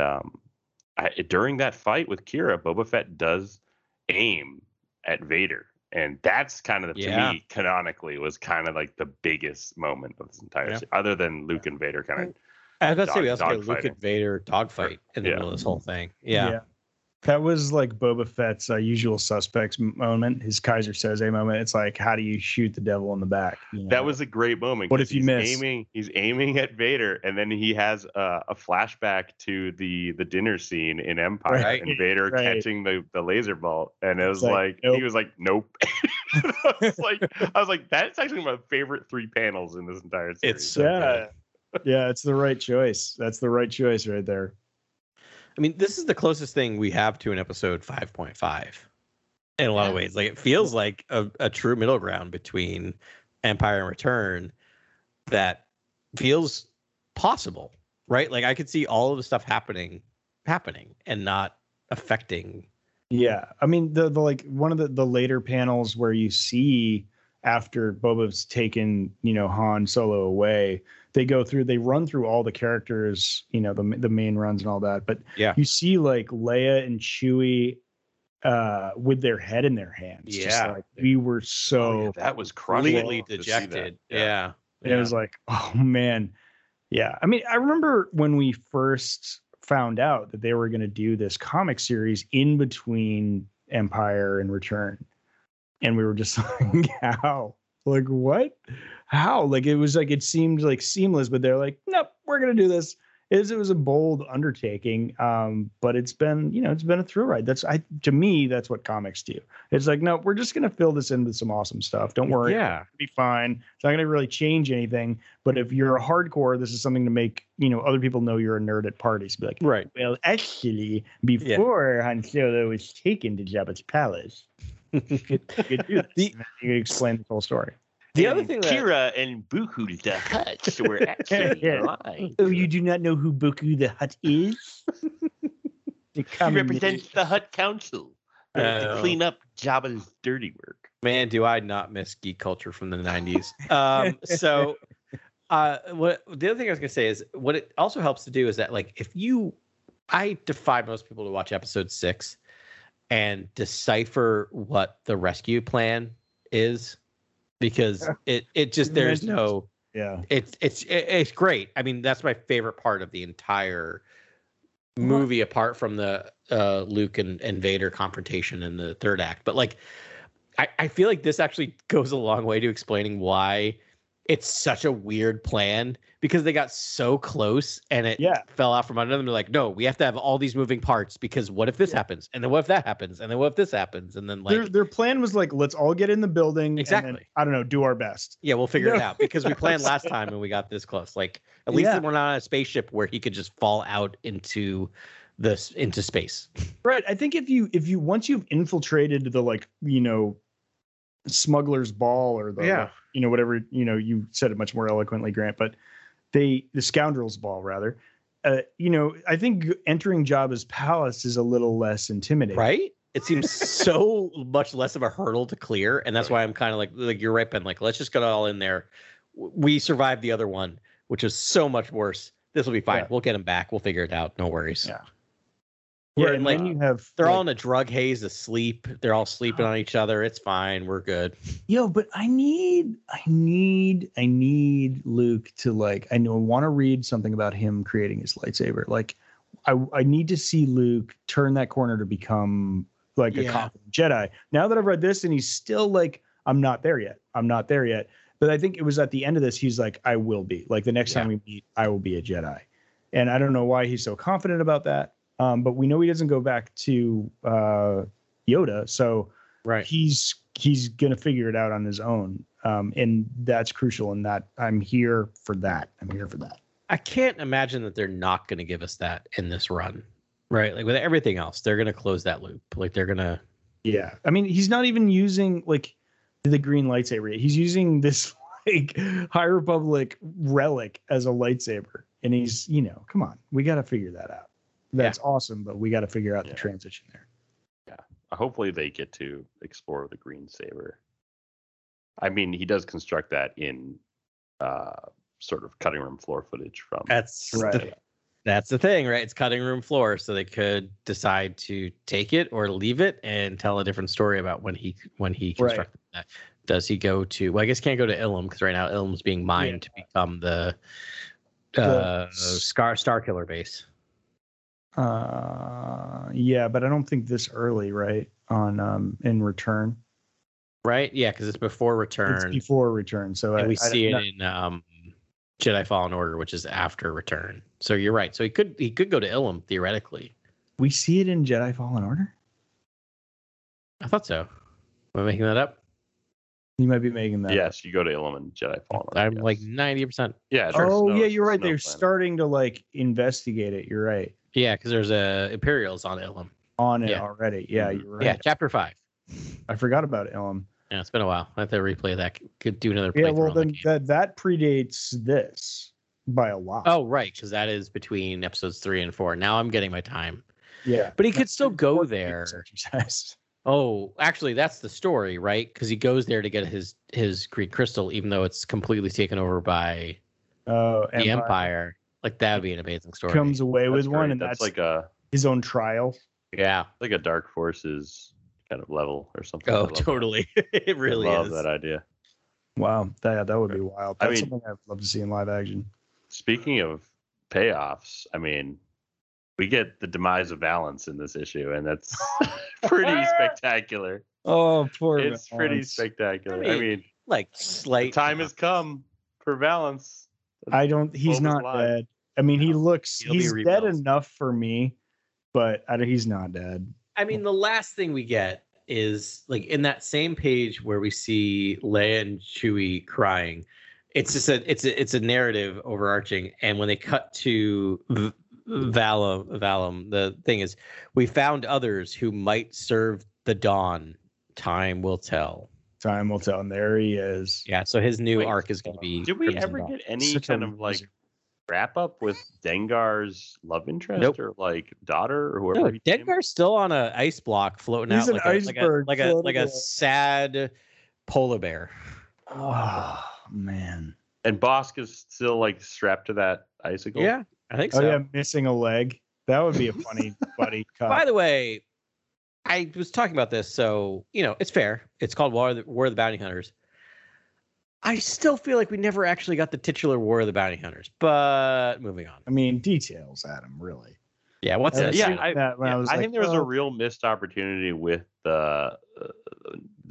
during that fight with Kira, Boba Fett does aim at Vader. And that's kind of, to me, canonically, was kind of like the biggest moment of this entire series, other than Luke and Vader kind of. I was about to say, we also got Luke and Vader dogfight in the middle of this whole thing. Yeah. That was like Boba Fett's Usual Suspects moment, his Kaiser Soze moment. It's like, how do you shoot the devil in the back? You know? That was a great moment. What if you miss? He's aiming at Vader, and then he has a flashback to the dinner scene in Empire, and Vader catching the laser bolt. And it was like nope. He was like, nope. I was like, that's actually my favorite three panels in this entire series. It's so good. Yeah, it's the right choice. That's the right choice right there. I mean, this is the closest thing we have to an episode 5.5 in a lot of ways. Like, it feels like a true middle ground between Empire and Return that feels possible, right? Like, I could see all of the stuff happening and not affecting. Yeah. I mean, the like one of the later panels where you see after Boba's taken, you know, Han Solo away, they run through all the characters, you know, the main runs and all that. But you see like Leia and Chewie with their head in their hands. Yeah. Just like, we were that was completely dejected. Yeah. It was like, oh man. Yeah. I mean, I remember when we first found out that they were going to do this comic series in between Empire and Return. And we were just like, how? Like, what? How? Like, it was like, it seemed like seamless, but they're like, nope, we're going to do this. It was a bold undertaking, but it's been a thrill ride. To me, that's what comics do. It's like, no, we're just going to fill this in with some awesome stuff. Don't worry. Yeah. It'll be fine. It's not going to really change anything, but if you're a hardcore, this is something to make, you know, other people know you're a nerd at parties. Be like, right. Well, actually, before Han Solo was taken to Jabba's palace, you could explain the whole story. The other thing, Kira and Buku the Hutt were actually alive. Oh, you do not know who Buku the Hutt is? He represents the Hutt Council to clean up Jabba's dirty work. Man, do I not miss geek culture from the 90s. What the other thing I was going to say is, what it also helps to do is that, like, I defy most people to watch episode 6 and decipher what the rescue plan is, because it just, there's no Yeah, it's great. I mean, that's my favorite part of the entire movie, apart from the Luke and Vader confrontation in the third act. But like, I feel like this actually goes a long way to explaining why it's such a weird plan, because they got so close and it fell out from under them. They're like, no, we have to have all these moving parts, because what if this happens? And then what if that happens? And then what if this happens? And then like their plan was like, let's all get in the building. Exactly. And then, I don't know, do our best. Yeah, we'll figure it out, because we planned last time and we got this close. Like at least we're not on a spaceship where he could just fall out into space. Right. I think if you once you've infiltrated the, like, you know, smuggler's ball, or the you know, whatever, you know, you said it much more eloquently, Grant, but the scoundrel's ball rather, you know, I think entering Jabba's palace is a little less intimidating, right? It seems so much less of a hurdle to clear, and that's why I'm kind of like you're right, Ben, like let's just get it all in there. We survived the other one, which is so much worse. This will be fine. We'll get him back. We'll figure it out. No worries. Yeah, and like, you have, they're all in a drug haze asleep. They're all sleeping on each other. It's fine. We're good. Yo, but I need Luke to, like, I know I want to read something about him creating his lightsaber. Like, I need to see Luke turn that corner to become like a competent Jedi. Now that I've read this, and he's still like, I'm not there yet. But I think it was at the end of this, he's like, I will be. Like the next time we meet, I will be a Jedi. And I don't know why he's so confident about that. But we know he doesn't go back to Yoda, so he's gonna figure it out on his own, and that's crucial. And that I'm here for that. I can't imagine that they're not gonna give us that in this run, right? Like with everything else, they're gonna close that loop. Like they're gonna, I mean, he's not even using like the green lightsaber. He's using this like High Republic relic as a lightsaber, and he's, you know, come on, we gotta figure that out. That's awesome, but we got to figure out the transition there. Yeah, hopefully they get to explore the green saber. I mean, he does construct that in sort of cutting room floor footage from. That's the thing, right? It's cutting room floor, so they could decide to take it or leave it and tell a different story about when he constructed that. Does he go to? Well, I guess he can't go to Ilum, because right now Ilum's being mined to become the Starkiller base. But I don't think this early, right? On in Return, right? Yeah, because it's before Return. So and we see it in Jedi Fallen Order, which is after Return. So you're right. So he could go to Ilum theoretically. We see it in Jedi Fallen Order. I thought so. Am I making that up? You might be making that. Yes, you go to Ilum and Jedi Fallen Order. I'm like 90%. Yeah. You're right. They're starting to like investigate it. You're right. Yeah, because there's Imperials on Ilum. On it already. Yeah, you're right. Yeah, Chapter 5. I forgot about Ilum. Yeah, it's been a while. I have to replay that. Could do another playthrough. Yeah, well, then that predates this by a lot. Oh, right, because that is between episodes 3 and 4. Now I'm getting my time. Yeah. But he could still go there. Oh, actually, that's the story, right? Because he goes there to get his green crystal, even though it's completely taken over by the Empire. Like that would be an amazing story. Comes away with one, and that's like a his own trial. Yeah, like a Dark Forces kind of level or something. Oh, totally! It really is. I love that idea. Wow, that would be wild. That's something I'd love to see in live action. Speaking of payoffs, I mean, we get the demise of Valance in this issue, and that's pretty spectacular. Oh, poor! It's pretty spectacular. I mean like slight time has come for Valance. He's not dead. I mean, he's dead enough for me, but he's not dead. I mean, the last thing we get is like in that same page where we see Leia and Chewie crying. It's just it's a narrative overarching. And when they cut to Valum, the thing is, we found others who might serve the dawn. Time will tell. Time will tell, and there he is. Yeah, so his new arc is going to be. Did we ever get any kind of like wrap up with Dengar's love interest or like daughter or whoever? No, Dengar's still on an ice block floating out like a sad polar bear. Oh man! And Bosk is still like strapped to that icicle. Yeah, I think so. Oh yeah, missing a leg. That would be a funny buddy cop. By the way, I was talking about this, so, you know, it's fair. It's called War of the Bounty Hunters. I still feel like we never actually got the titular War of the Bounty Hunters, but moving on. I mean, details, Adam, really. Yeah, what's it? Yeah, I think there was a real missed opportunity with the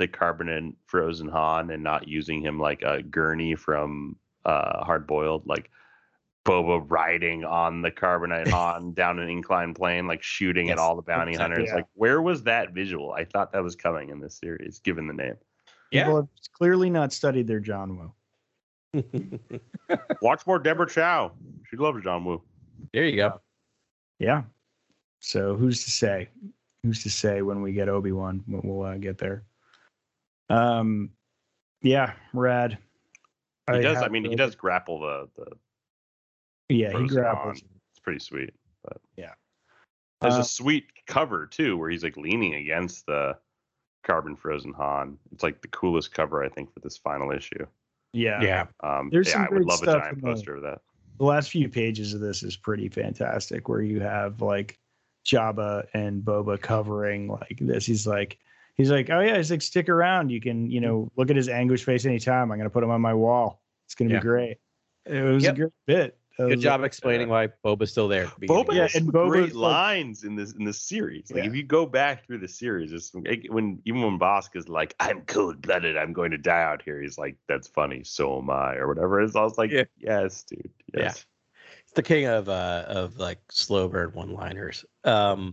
Carbonin frozen Han and not using him like a gurney from Hard Boiled, like Boba riding on the Carbonite Han down an inclined plane, like shooting at all the bounty hunters. Yeah. Like, where was that visual? I thought that was coming in this series, given the name. Yeah. People have clearly not studied their John Woo. Watch more Deborah Chow. She loves John Woo. There you go. Yeah. So who's to say? Who's to say when we get Obi-Wan, when we'll get there? Yeah, rad. He does. I mean, he does grapple the. Yeah, he grapples. It's pretty sweet. But yeah, there's a sweet cover too, where he's like leaning against the Carbon frozen Han. It's like the coolest cover I think for this final issue. Yeah, yeah. I would love a giant poster of that. The last few pages of this is pretty fantastic, where you have like Jabba and Boba covering like this. He's like, oh yeah, he's like, stick around. You can, look at his anguish face anytime. I'm gonna put him on my wall. It's gonna be great. It was a good bit. Good job explaining why Boba's still there. Boba has some great lines in this series. Like if you go back through the series, even when Bosk is like, "I'm cold blooded, I'm going to die out here," he's like, "That's funny, so am I," or whatever. It's always like, "Yes, dude, yes." Yeah. It's the king of like slow burn one liners. I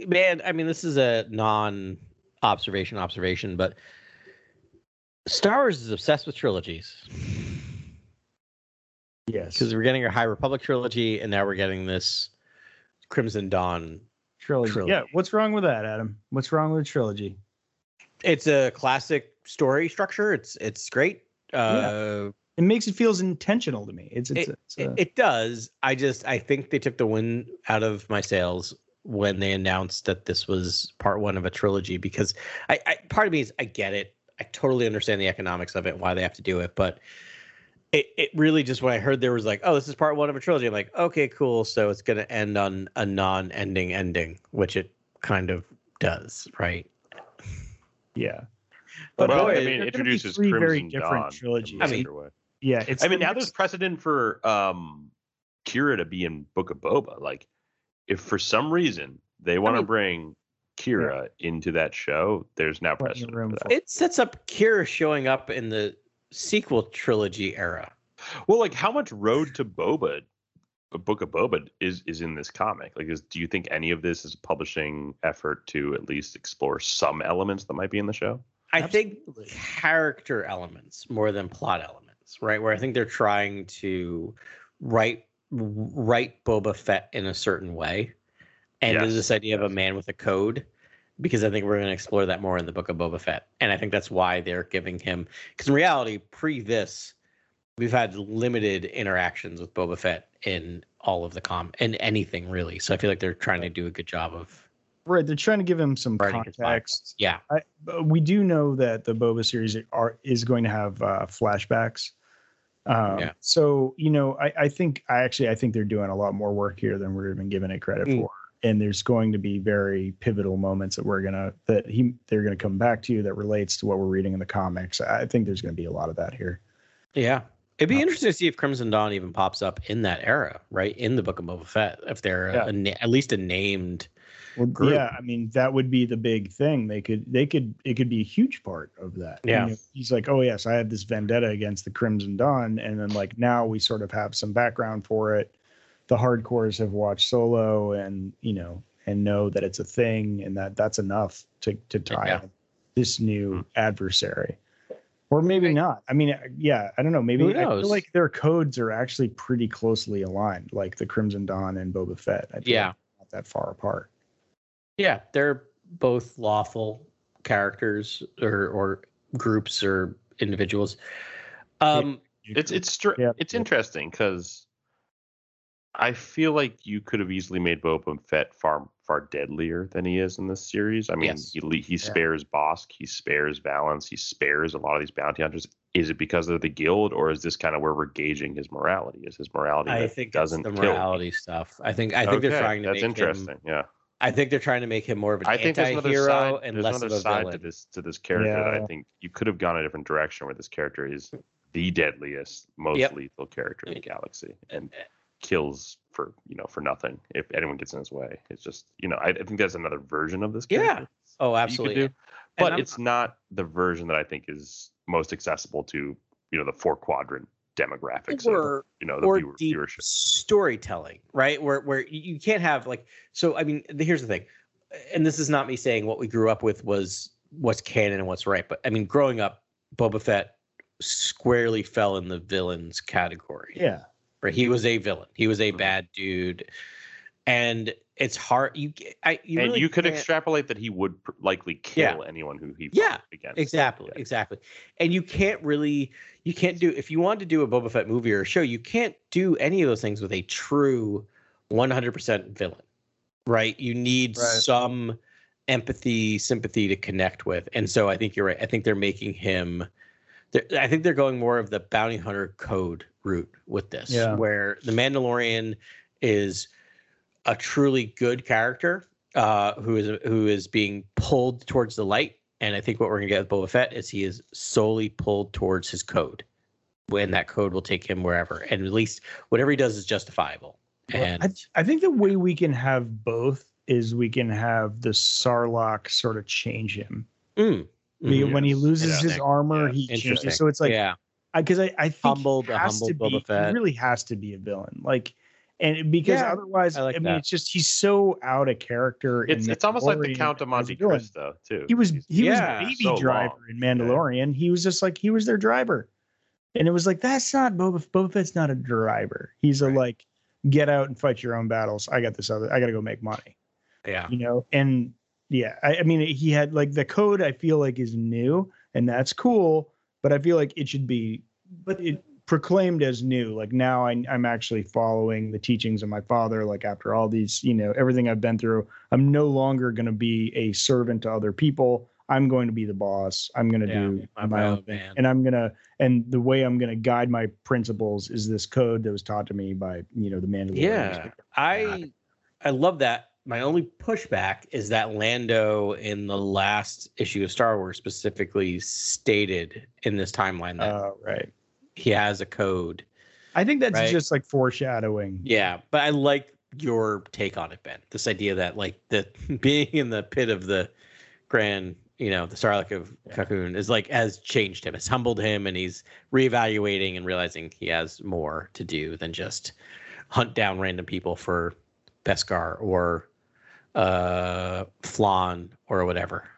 mean, this is a non-observation, but Star Wars is obsessed with trilogies. Yes, because we're getting our High Republic trilogy, and now we're getting this Crimson Dawn trilogy. Yeah, what's wrong with that, Adam? What's wrong with a trilogy? It's a classic story structure. It's great. It makes it feels intentional to me. It does. I think they took the wind out of my sails when they announced that this was part one of a trilogy. Because I part of me is I get it. I totally understand the economics of it, why they have to do it, but. It really just, when I heard there was like, oh, this is part one of a trilogy, I'm like, okay, cool. So it's going to end on a non-ending ending, which it kind of does, right? Yeah. But it introduces Crimson very different Dawn. Trilogies. Now there's precedent for Kira to be in Book of Boba. Like, if for some reason they want to bring Kira into that show, there's now precedent for that. It sets up Kira showing up in the sequel trilogy era. Well, like, how much Road to Boba, Book of Boba, is in this comic? Like, do you think any of this is a publishing effort to at least explore some elements that might be in the show? I think character elements more than plot elements, right? Where I think they're trying to write Boba Fett in a certain way, and there's this idea of a man with a code. Because I think we're going to explore that more in the Book of Boba Fett. And I think that's why they're giving him... Because in reality, pre this, we've had limited interactions with Boba Fett in all of the in anything, really. So I feel like they're trying to do a good job of... Right, they're trying to give him some context. Yeah. We do know that the Boba series is going to have flashbacks. So, I think they're doing a lot more work here than we're even giving it credit for. And there's going to be very pivotal moments that they're gonna come back to you that relates to what we're reading in the comics. I think there's gonna be a lot of that here. Yeah, it'd be interesting to see if Crimson Dawn even pops up in that era, right? In the Book of Boba Fett, if they're at least a named group. Yeah, I mean that would be the big thing. It could be a huge part of that. Yeah, he's like, oh yes, I have this vendetta against the Crimson Dawn, and then like now we sort of have some background for it. The hardcores have watched Solo and know that it's a thing and that's enough to tie up this new adversary. Or maybe not. I mean, I don't know. Maybe I feel like their codes are actually pretty closely aligned, like the Crimson Dawn and Boba Fett. I feel like not that far apart. Yeah, they're both lawful characters or groups or individuals. It's interesting because I feel like you could have easily made Boba Fett far, far deadlier than he is in this series. I mean, he spares Bosk, he spares Valance, he spares a lot of these bounty hunters. Is it because of the guild, or is this kind of where we're gauging his morality? Is his morality? I think doesn't the morality kill stuff. I think they're trying to. That's interesting. I think they're trying to make him more of an anti-hero and less of a villain. There's another side to this character that I think you could have gone a different direction where this character is the deadliest, most lethal character in the galaxy and kills for, you know, for nothing if anyone gets in his way. It's just, you know, I think that's another version of this character. Yeah. Oh, absolutely. But it's not the version that I think is most accessible to, you know, the four-quadrant demographics or, you know, the viewership. Storytelling, right? Where you can't have, like, so, I mean, here's the thing. And this is not me saying what we grew up with was what's canon and what's right. But, I mean, growing up, Boba Fett squarely fell in the villains category. Yeah. Right? He was a villain. He was a bad dude. And it's hard. You could extrapolate that he would likely kill anyone who he fought against. Exactly. And you can't do if you want to do a Boba Fett movie or a show, you can't do any of those things with a true 100% villain, right? You need some empathy, sympathy to connect with. And so I think you're right. I think they're making him. I think they're going more of the bounty hunter code route with this, where the Mandalorian is a truly good character who is being pulled towards the light. And I think what we're going to get with Boba Fett is he is solely pulled towards his code, when that code will take him wherever. And at least whatever he does is justifiable. And I think the way we can have both is we can have the Sarlacc sort of change him. When he loses his armor, he changes. So it's like, because I think he really has to be a villain. Like, and because otherwise, I mean, it's just he's so out of character. It's almost like the Count of Monte Cristo, too. He was baby driver in Mandalorian. Yeah. He was just like, he was their driver, and it was like, that's not Boba Fett's not a driver. He's a like, get out and fight your own battles. I got this other. I got to go make money. Yeah, you know, and I mean, he had like the code. I feel like is new, and that's cool. But I feel like it should be, proclaimed as new. Like now I'm actually following the teachings of my father. Like after all these, you know, everything I've been through, I'm no longer going to be a servant to other people. I'm going to be the boss. I'm going to do my own thing. Man. And and the way I'm going to guide my principles is this code that was taught to me by, you know, the Mandalorian. Yeah. I love that. My only pushback is that Lando in the last issue of Star Wars specifically stated in this timeline that he has a code. I think that's just like foreshadowing. Yeah, but I like your take on it, Ben. This idea that like the being in the pit of the Grand, you know, the Sarlacc of Cocoon is like has changed him. It's humbled him, and he's reevaluating and realizing he has more to do than just hunt down random people for Beskar or Flan or whatever.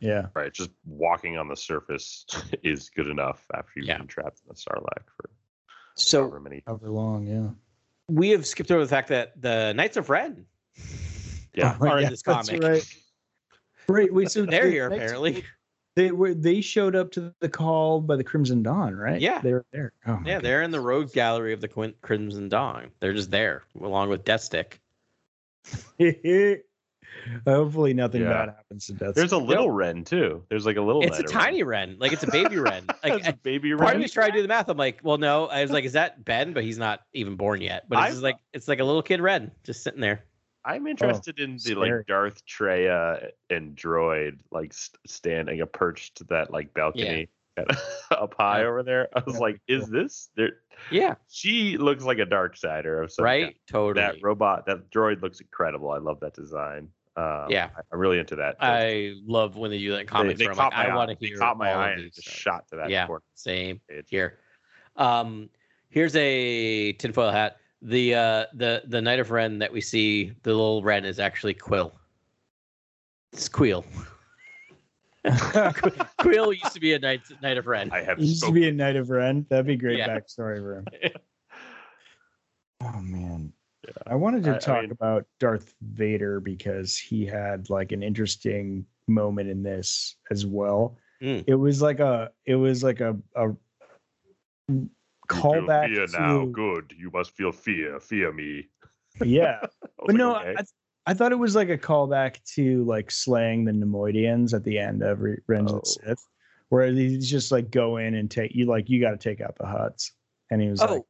Yeah. Right. Just walking on the surface is good enough after you've been trapped in the Sarlacc for however long. Yeah. We have skipped over the fact that the Knights of Ren are in this comic. That's right. Wait, so they're here apparently. They showed up to the call by the Crimson Dawn, right? Yeah. They were there. Oh, yeah, they're in the rogue gallery of the Crimson Dawn. They're just there along with Deathstick. Hopefully nothing bad happens to Deathstick. There's a little Wren too. There's like a little. It's a tiny Wren, like it's a baby Wren. Like a baby Wren. I was trying to do the math. I'm like, well, no. I was like, is that Ben? But he's not even born yet. But it's like a little kid Wren just sitting there. I'm interested in the like Darth Treya and droid like standing perched to that like balcony up high over there. I was like, is this there? Yeah, she looks like a Darksider of some kind. Totally. That robot, that droid looks incredible. I love that design. I'm really into that. I love when they do that comment. They caught my eye. They caught my eye and just shot to that. Yeah, same here. Here's a tinfoil hat. The Knight of Ren that we see, the little Ren is actually Quill. It's Quill. Quill used to be a Knight of Ren. He used to be a Knight of Ren. That'd be great backstory for him. Oh man. Yeah. I wanted to talk about Darth Vader because he had like an interesting moment in this as well. It was like a callback fear to now. Good. You must feel fear. Fear me. Yeah. But no, okay. I thought it was like a callback to like slaying the Nemoidians at the end of Revenge of the Sith, where he's just like go in and take you got to take out the Hutts, and he was like,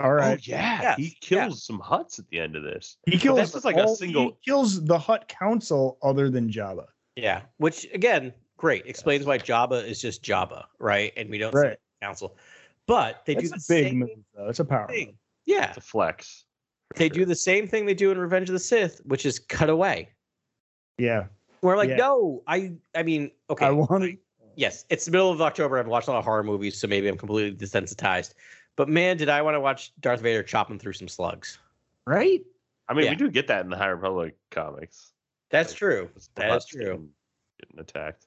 All right. Oh, yeah. Yes. He kills some Hutts at the end of this. He kills this is like a single. He kills the Hutt Council other than Jabba. Yeah. Which, again, great. Explains why Jabba is just Jabba, right? And we don't see the council. But they do the same. It's a big move, though. It's a power move. Yeah. It's a flex. They do the same thing they do in Revenge of the Sith, which is cut away. Yeah. We're like, no, I mean, okay. I want to. Yes, it's the middle of October. I've watched a lot of horror movies, so maybe I'm completely desensitized. But man, did I want to watch Darth Vader chopping through some slugs. Right? I mean, we do get that in the High Republic comics. That's true. That's true. Getting attacked.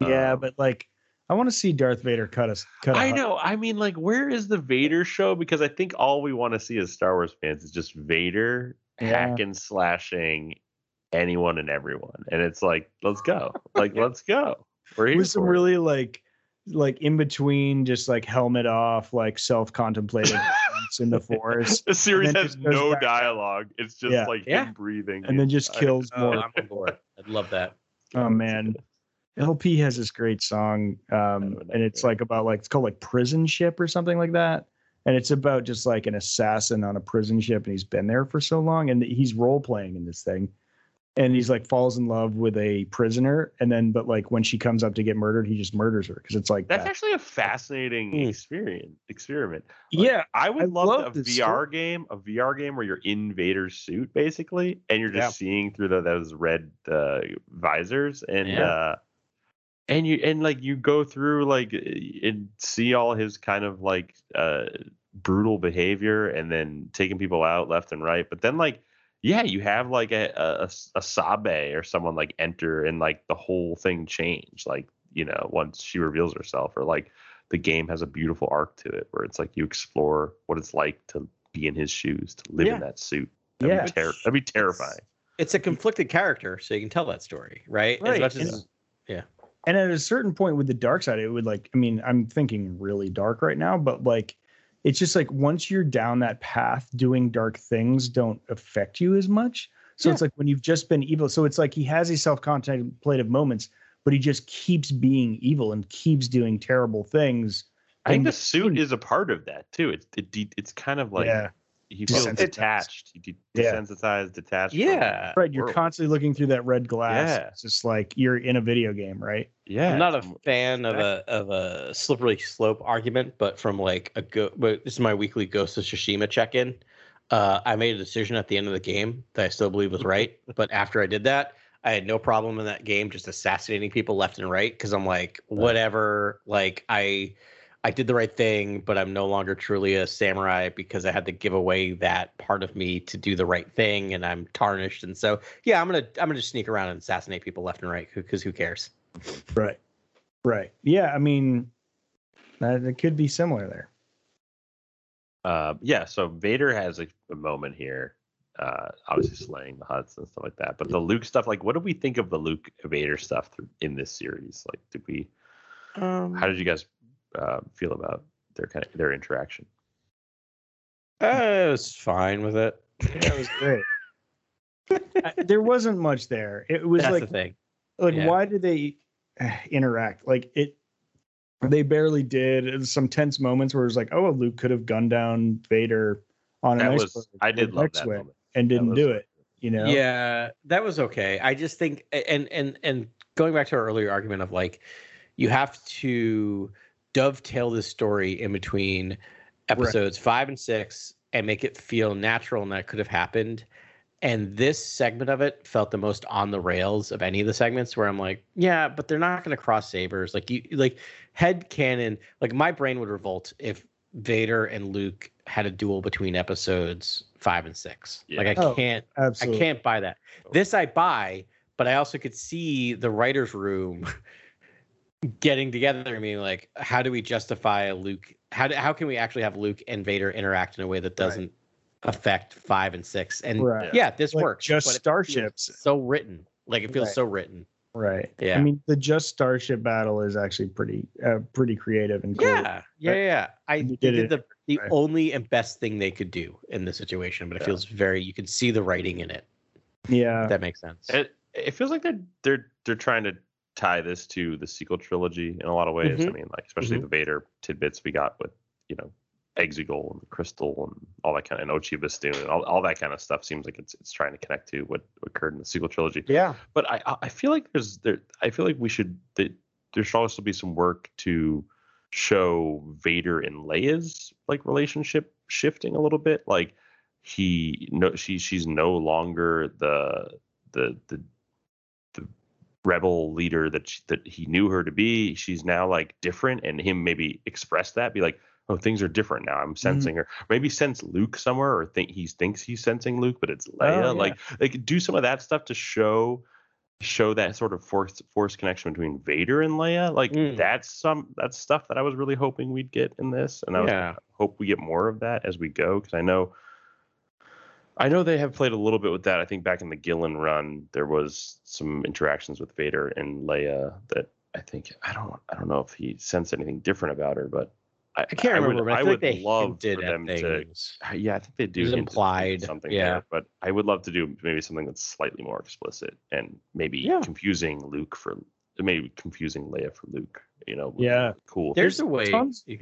Yeah, but like, I want to see Darth Vader cut. I know. I mean, like, where is the Vader show? Because I think all we want to see as Star Wars fans is just Vader hacking, slashing anyone and everyone. And it's like, let's go. Like, let's go. We're here with some really like in between, just like helmet off, like self-contemplative in the forest. The series has no dialogue. It's just like him breathing, and then just kills more. I'm on board. I'd love that. Oh man, LP has this great song, and it's like about like it's called like Prison Ship or something like that, and it's about just like an assassin on a prison ship, and he's been there for so long, and he's role playing in this thing. And he's like falls in love with a prisoner, and then but like when she comes up to get murdered, he just murders her because it's like that's actually a fascinating experiment. Like, yeah, I would love a VR game, where you're in Vader's suit basically, and you're just seeing through those red visors, and you and like you go through like and see all his kind of like brutal behavior, and then taking people out left and right, but then like. Yeah, you have like a Sabe or someone like enter and like the whole thing change. Like, you know, once she reveals herself or like the game has a beautiful arc to it where it's like you explore what it's like to be in his shoes, to live in that suit. That'd be terrifying. It's a conflicted character. So you can tell that story. Right. As much as, And at a certain point with the dark side, it would like, I mean, I'm thinking really dark right now, but like, it's just like once you're down that path, doing dark things don't affect you as much. So it's like when you've just been evil. So it's like he has these self-contemplative moments, but he just keeps being evil and keeps doing terrible things. I think the suit is a part of that too. It's kind of like he feels detached. Desensitized, detached. Yeah. Right. You're constantly looking through that red glass. Yeah. It's just like you're in a video game, right? Yeah. I'm not a fan of a slippery slope argument, but from like but this is my weekly Ghost of Tsushima check-in. I made a decision at the end of the game that I still believe was right. But after I did that, I had no problem in that game just assassinating people left and right because I'm like, whatever, like I did the right thing, but I'm no longer truly a samurai because I had to give away that part of me to do the right thing, and I'm tarnished. And so, yeah, I'm gonna sneak around and assassinate people left and right because who cares? Right. Yeah, I mean, it could be similar there. Yeah. So Vader has a moment here, obviously slaying the Hutts and stuff like that. But the Luke stuff, like, what do we think of the Luke Vader stuff in this series? Like, did we? How did you guys? Feel about their interaction? I was fine with it. That was great. There wasn't much there. It was that's like the thing. Like why did they interact? Like they barely did. It was some tense moments where it was like, oh, Luke could have gunned down Vader on an iceberg. I did love that moment. And didn't do it. You know? Yeah, that was okay. I just think and going back to our earlier argument of like you have to dovetail this story in between episodes 5 and 6 and make it feel natural, and that could have happened. And this segment of it felt the most on the rails of any of the segments where I'm like, yeah, but they're not going to cross sabers. Like you, like headcanon, like my brain would revolt if Vader and Luke had a duel between episodes 5 and 6. Yeah. Like I can't buy that. This I buy, but I also could see the writer's room getting together. I mean, like, how do we justify Luke? How can we actually have Luke and Vader interact in a way that doesn't affect 5 and 6? And yeah, this like works. Just starships. So written. Like it feels so written. Right. Yeah. I mean, the just starship battle is actually pretty creative and cool. Yeah. I did the only and best thing they could do in this situation, but it feels you can see the writing in it. Yeah. If that makes sense. It feels like they're trying to tie this to the sequel trilogy in a lot of ways. I mean, like especially the Vader tidbits we got with, you know, Exegol and the crystal and all that kind of, and Ochibastun and all that kind of stuff seems like it's trying to connect to what occurred in the sequel trilogy. Yeah. But I feel like there should also be some work to show Vader and Leia's like relationship shifting a little bit. Like she's no longer the rebel leader that he knew her to be. She's now like different, and him maybe express that, be like, oh, things are different now. I'm sensing her. Maybe sense Luke somewhere, or think he thinks he's sensing Luke, but it's Leia. Oh, yeah. Like do some of that stuff to show that sort of force connection between Vader and Leia. Like that's stuff that I was really hoping we'd get in this, and hope we get more of that as we go, because I know they have played a little bit with that. I think back in the Gillen run, there was some interactions with Vader and Leia that I think I don't know if he sensed anything different about her, but. I can't remember. But I would they love for them things. To. Yeah, I think they do. It was implied something there, but I would love to do maybe something that's slightly more explicit and maybe confusing Luke for maybe confusing Leia for Luke. You know, cool. There's a way.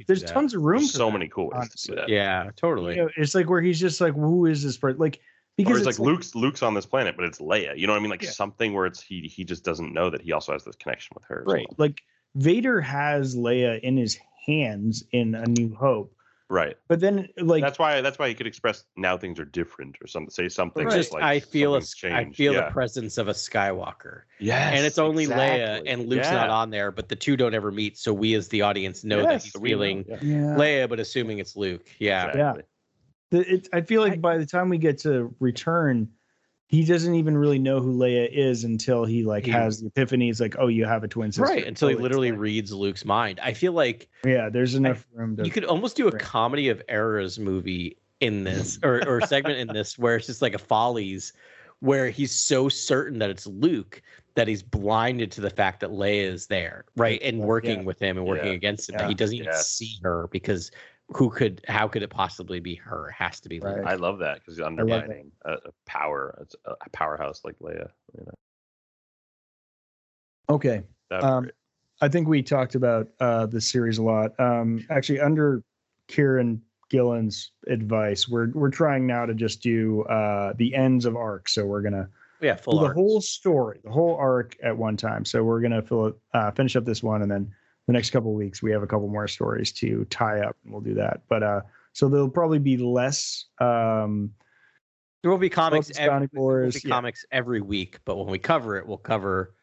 There's tons of room. There's for so that, many cool ways honestly. To do that. Yeah, totally. You know, it's like where he's just like, who is this person? Like because or it's like Luke's on this planet, but it's Leia. You know what I mean? Like something where it's he just doesn't know that he also has this connection with her. Right. Like Vader has Leia in his hands in A New Hope, right? But then, like that's why he could express now things are different or something. Say something right. Just like I feel the presence of a Skywalker. Yes, and it's only Leia and Luke's not on there, but the two don't ever meet. So we as the audience know that he's feeling Leia, but assuming it's Luke. Yeah, exactly. I feel like by the time we get to Return, he doesn't even really know who Leia is until he has the epiphany. He's like, oh, you have a twin sister. Right, until he literally reads Luke's mind. I feel like... Yeah, there's enough room to... You could almost do a comedy of errors movie in this, or segment in this, where it's just like a Follies, where he's so certain that it's Luke that he's blinded to the fact that Leia is there, right? And working with him and working against him. Yeah. That he doesn't even see her, because... How could it possibly be her? It has to be Leia. I love that, because you're undermining a powerhouse like Leia. You know? Okay. I think we talked about the series a lot. Actually, under Kieran Gillen's advice, we're trying now to just do the ends of arcs. So we're going to fill the whole story, the whole arc at one time. So we're going to finish up this one, and then the next couple of weeks, we have a couple more stories to tie up, and we'll do that. But so there'll probably be less. There will be comics. Comics every week, but when we cover it, we'll cover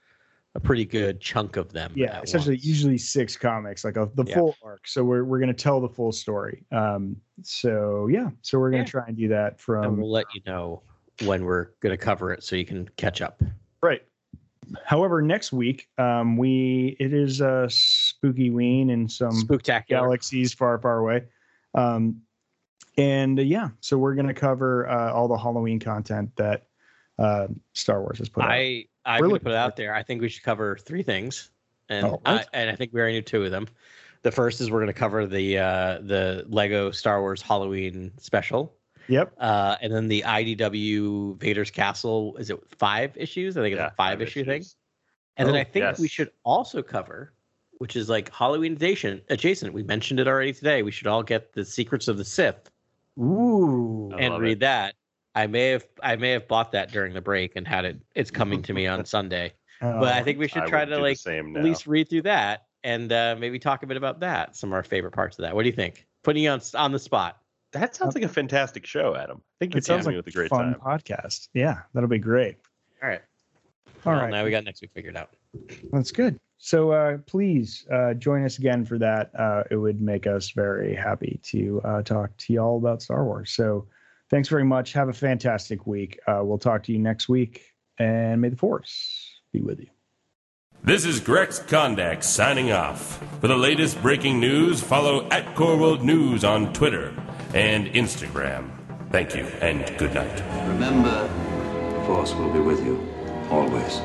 a pretty good chunk of them. Yeah, essentially, usually 6 comics, like the full arc. So we're going to tell the full story. So we're going to try and do that from. And we'll let you know when we're going to cover it, so you can catch up. Right. However, next week, it is a spooky ween in some galaxies far, far away. So we're going to cover all the Halloween content that Star Wars has put out. I'm going to put it out there. I think we should cover 3 things. And, I think we already knew 2 of them. The first is we're going to cover the Lego Star Wars Halloween special. Yep. And then the IDW Vader's Castle, is it 5 issues? I think it's a 5-issue thing. And then I think we should also cover, which is like Halloween adjacent. We mentioned it already today. We should all get the Secrets of the Sith. Ooh. And read that. I may have bought that during the break and had it. It's coming to me on Sunday. But I think we should try to like at least read through that and maybe talk a bit about that. Some of our favorite parts of that. What do you think? Putting you on the spot. That sounds like a fantastic show, Adam. I think it sounds like with a great fun podcast. Yeah, that'll be great. All right. All right. Now we got next week figured out. That's good. So please join us again for that. It would make us very happy to talk to y'all about Star Wars. So thanks very much. Have a fantastic week. We'll talk to you next week. And may the Force be with you. This is Grex Kondak signing off. For the latest breaking news, follow @CoreWorldNews on Twitter and Instagram. Thank you, and good night. Remember, the Force will be with you, always.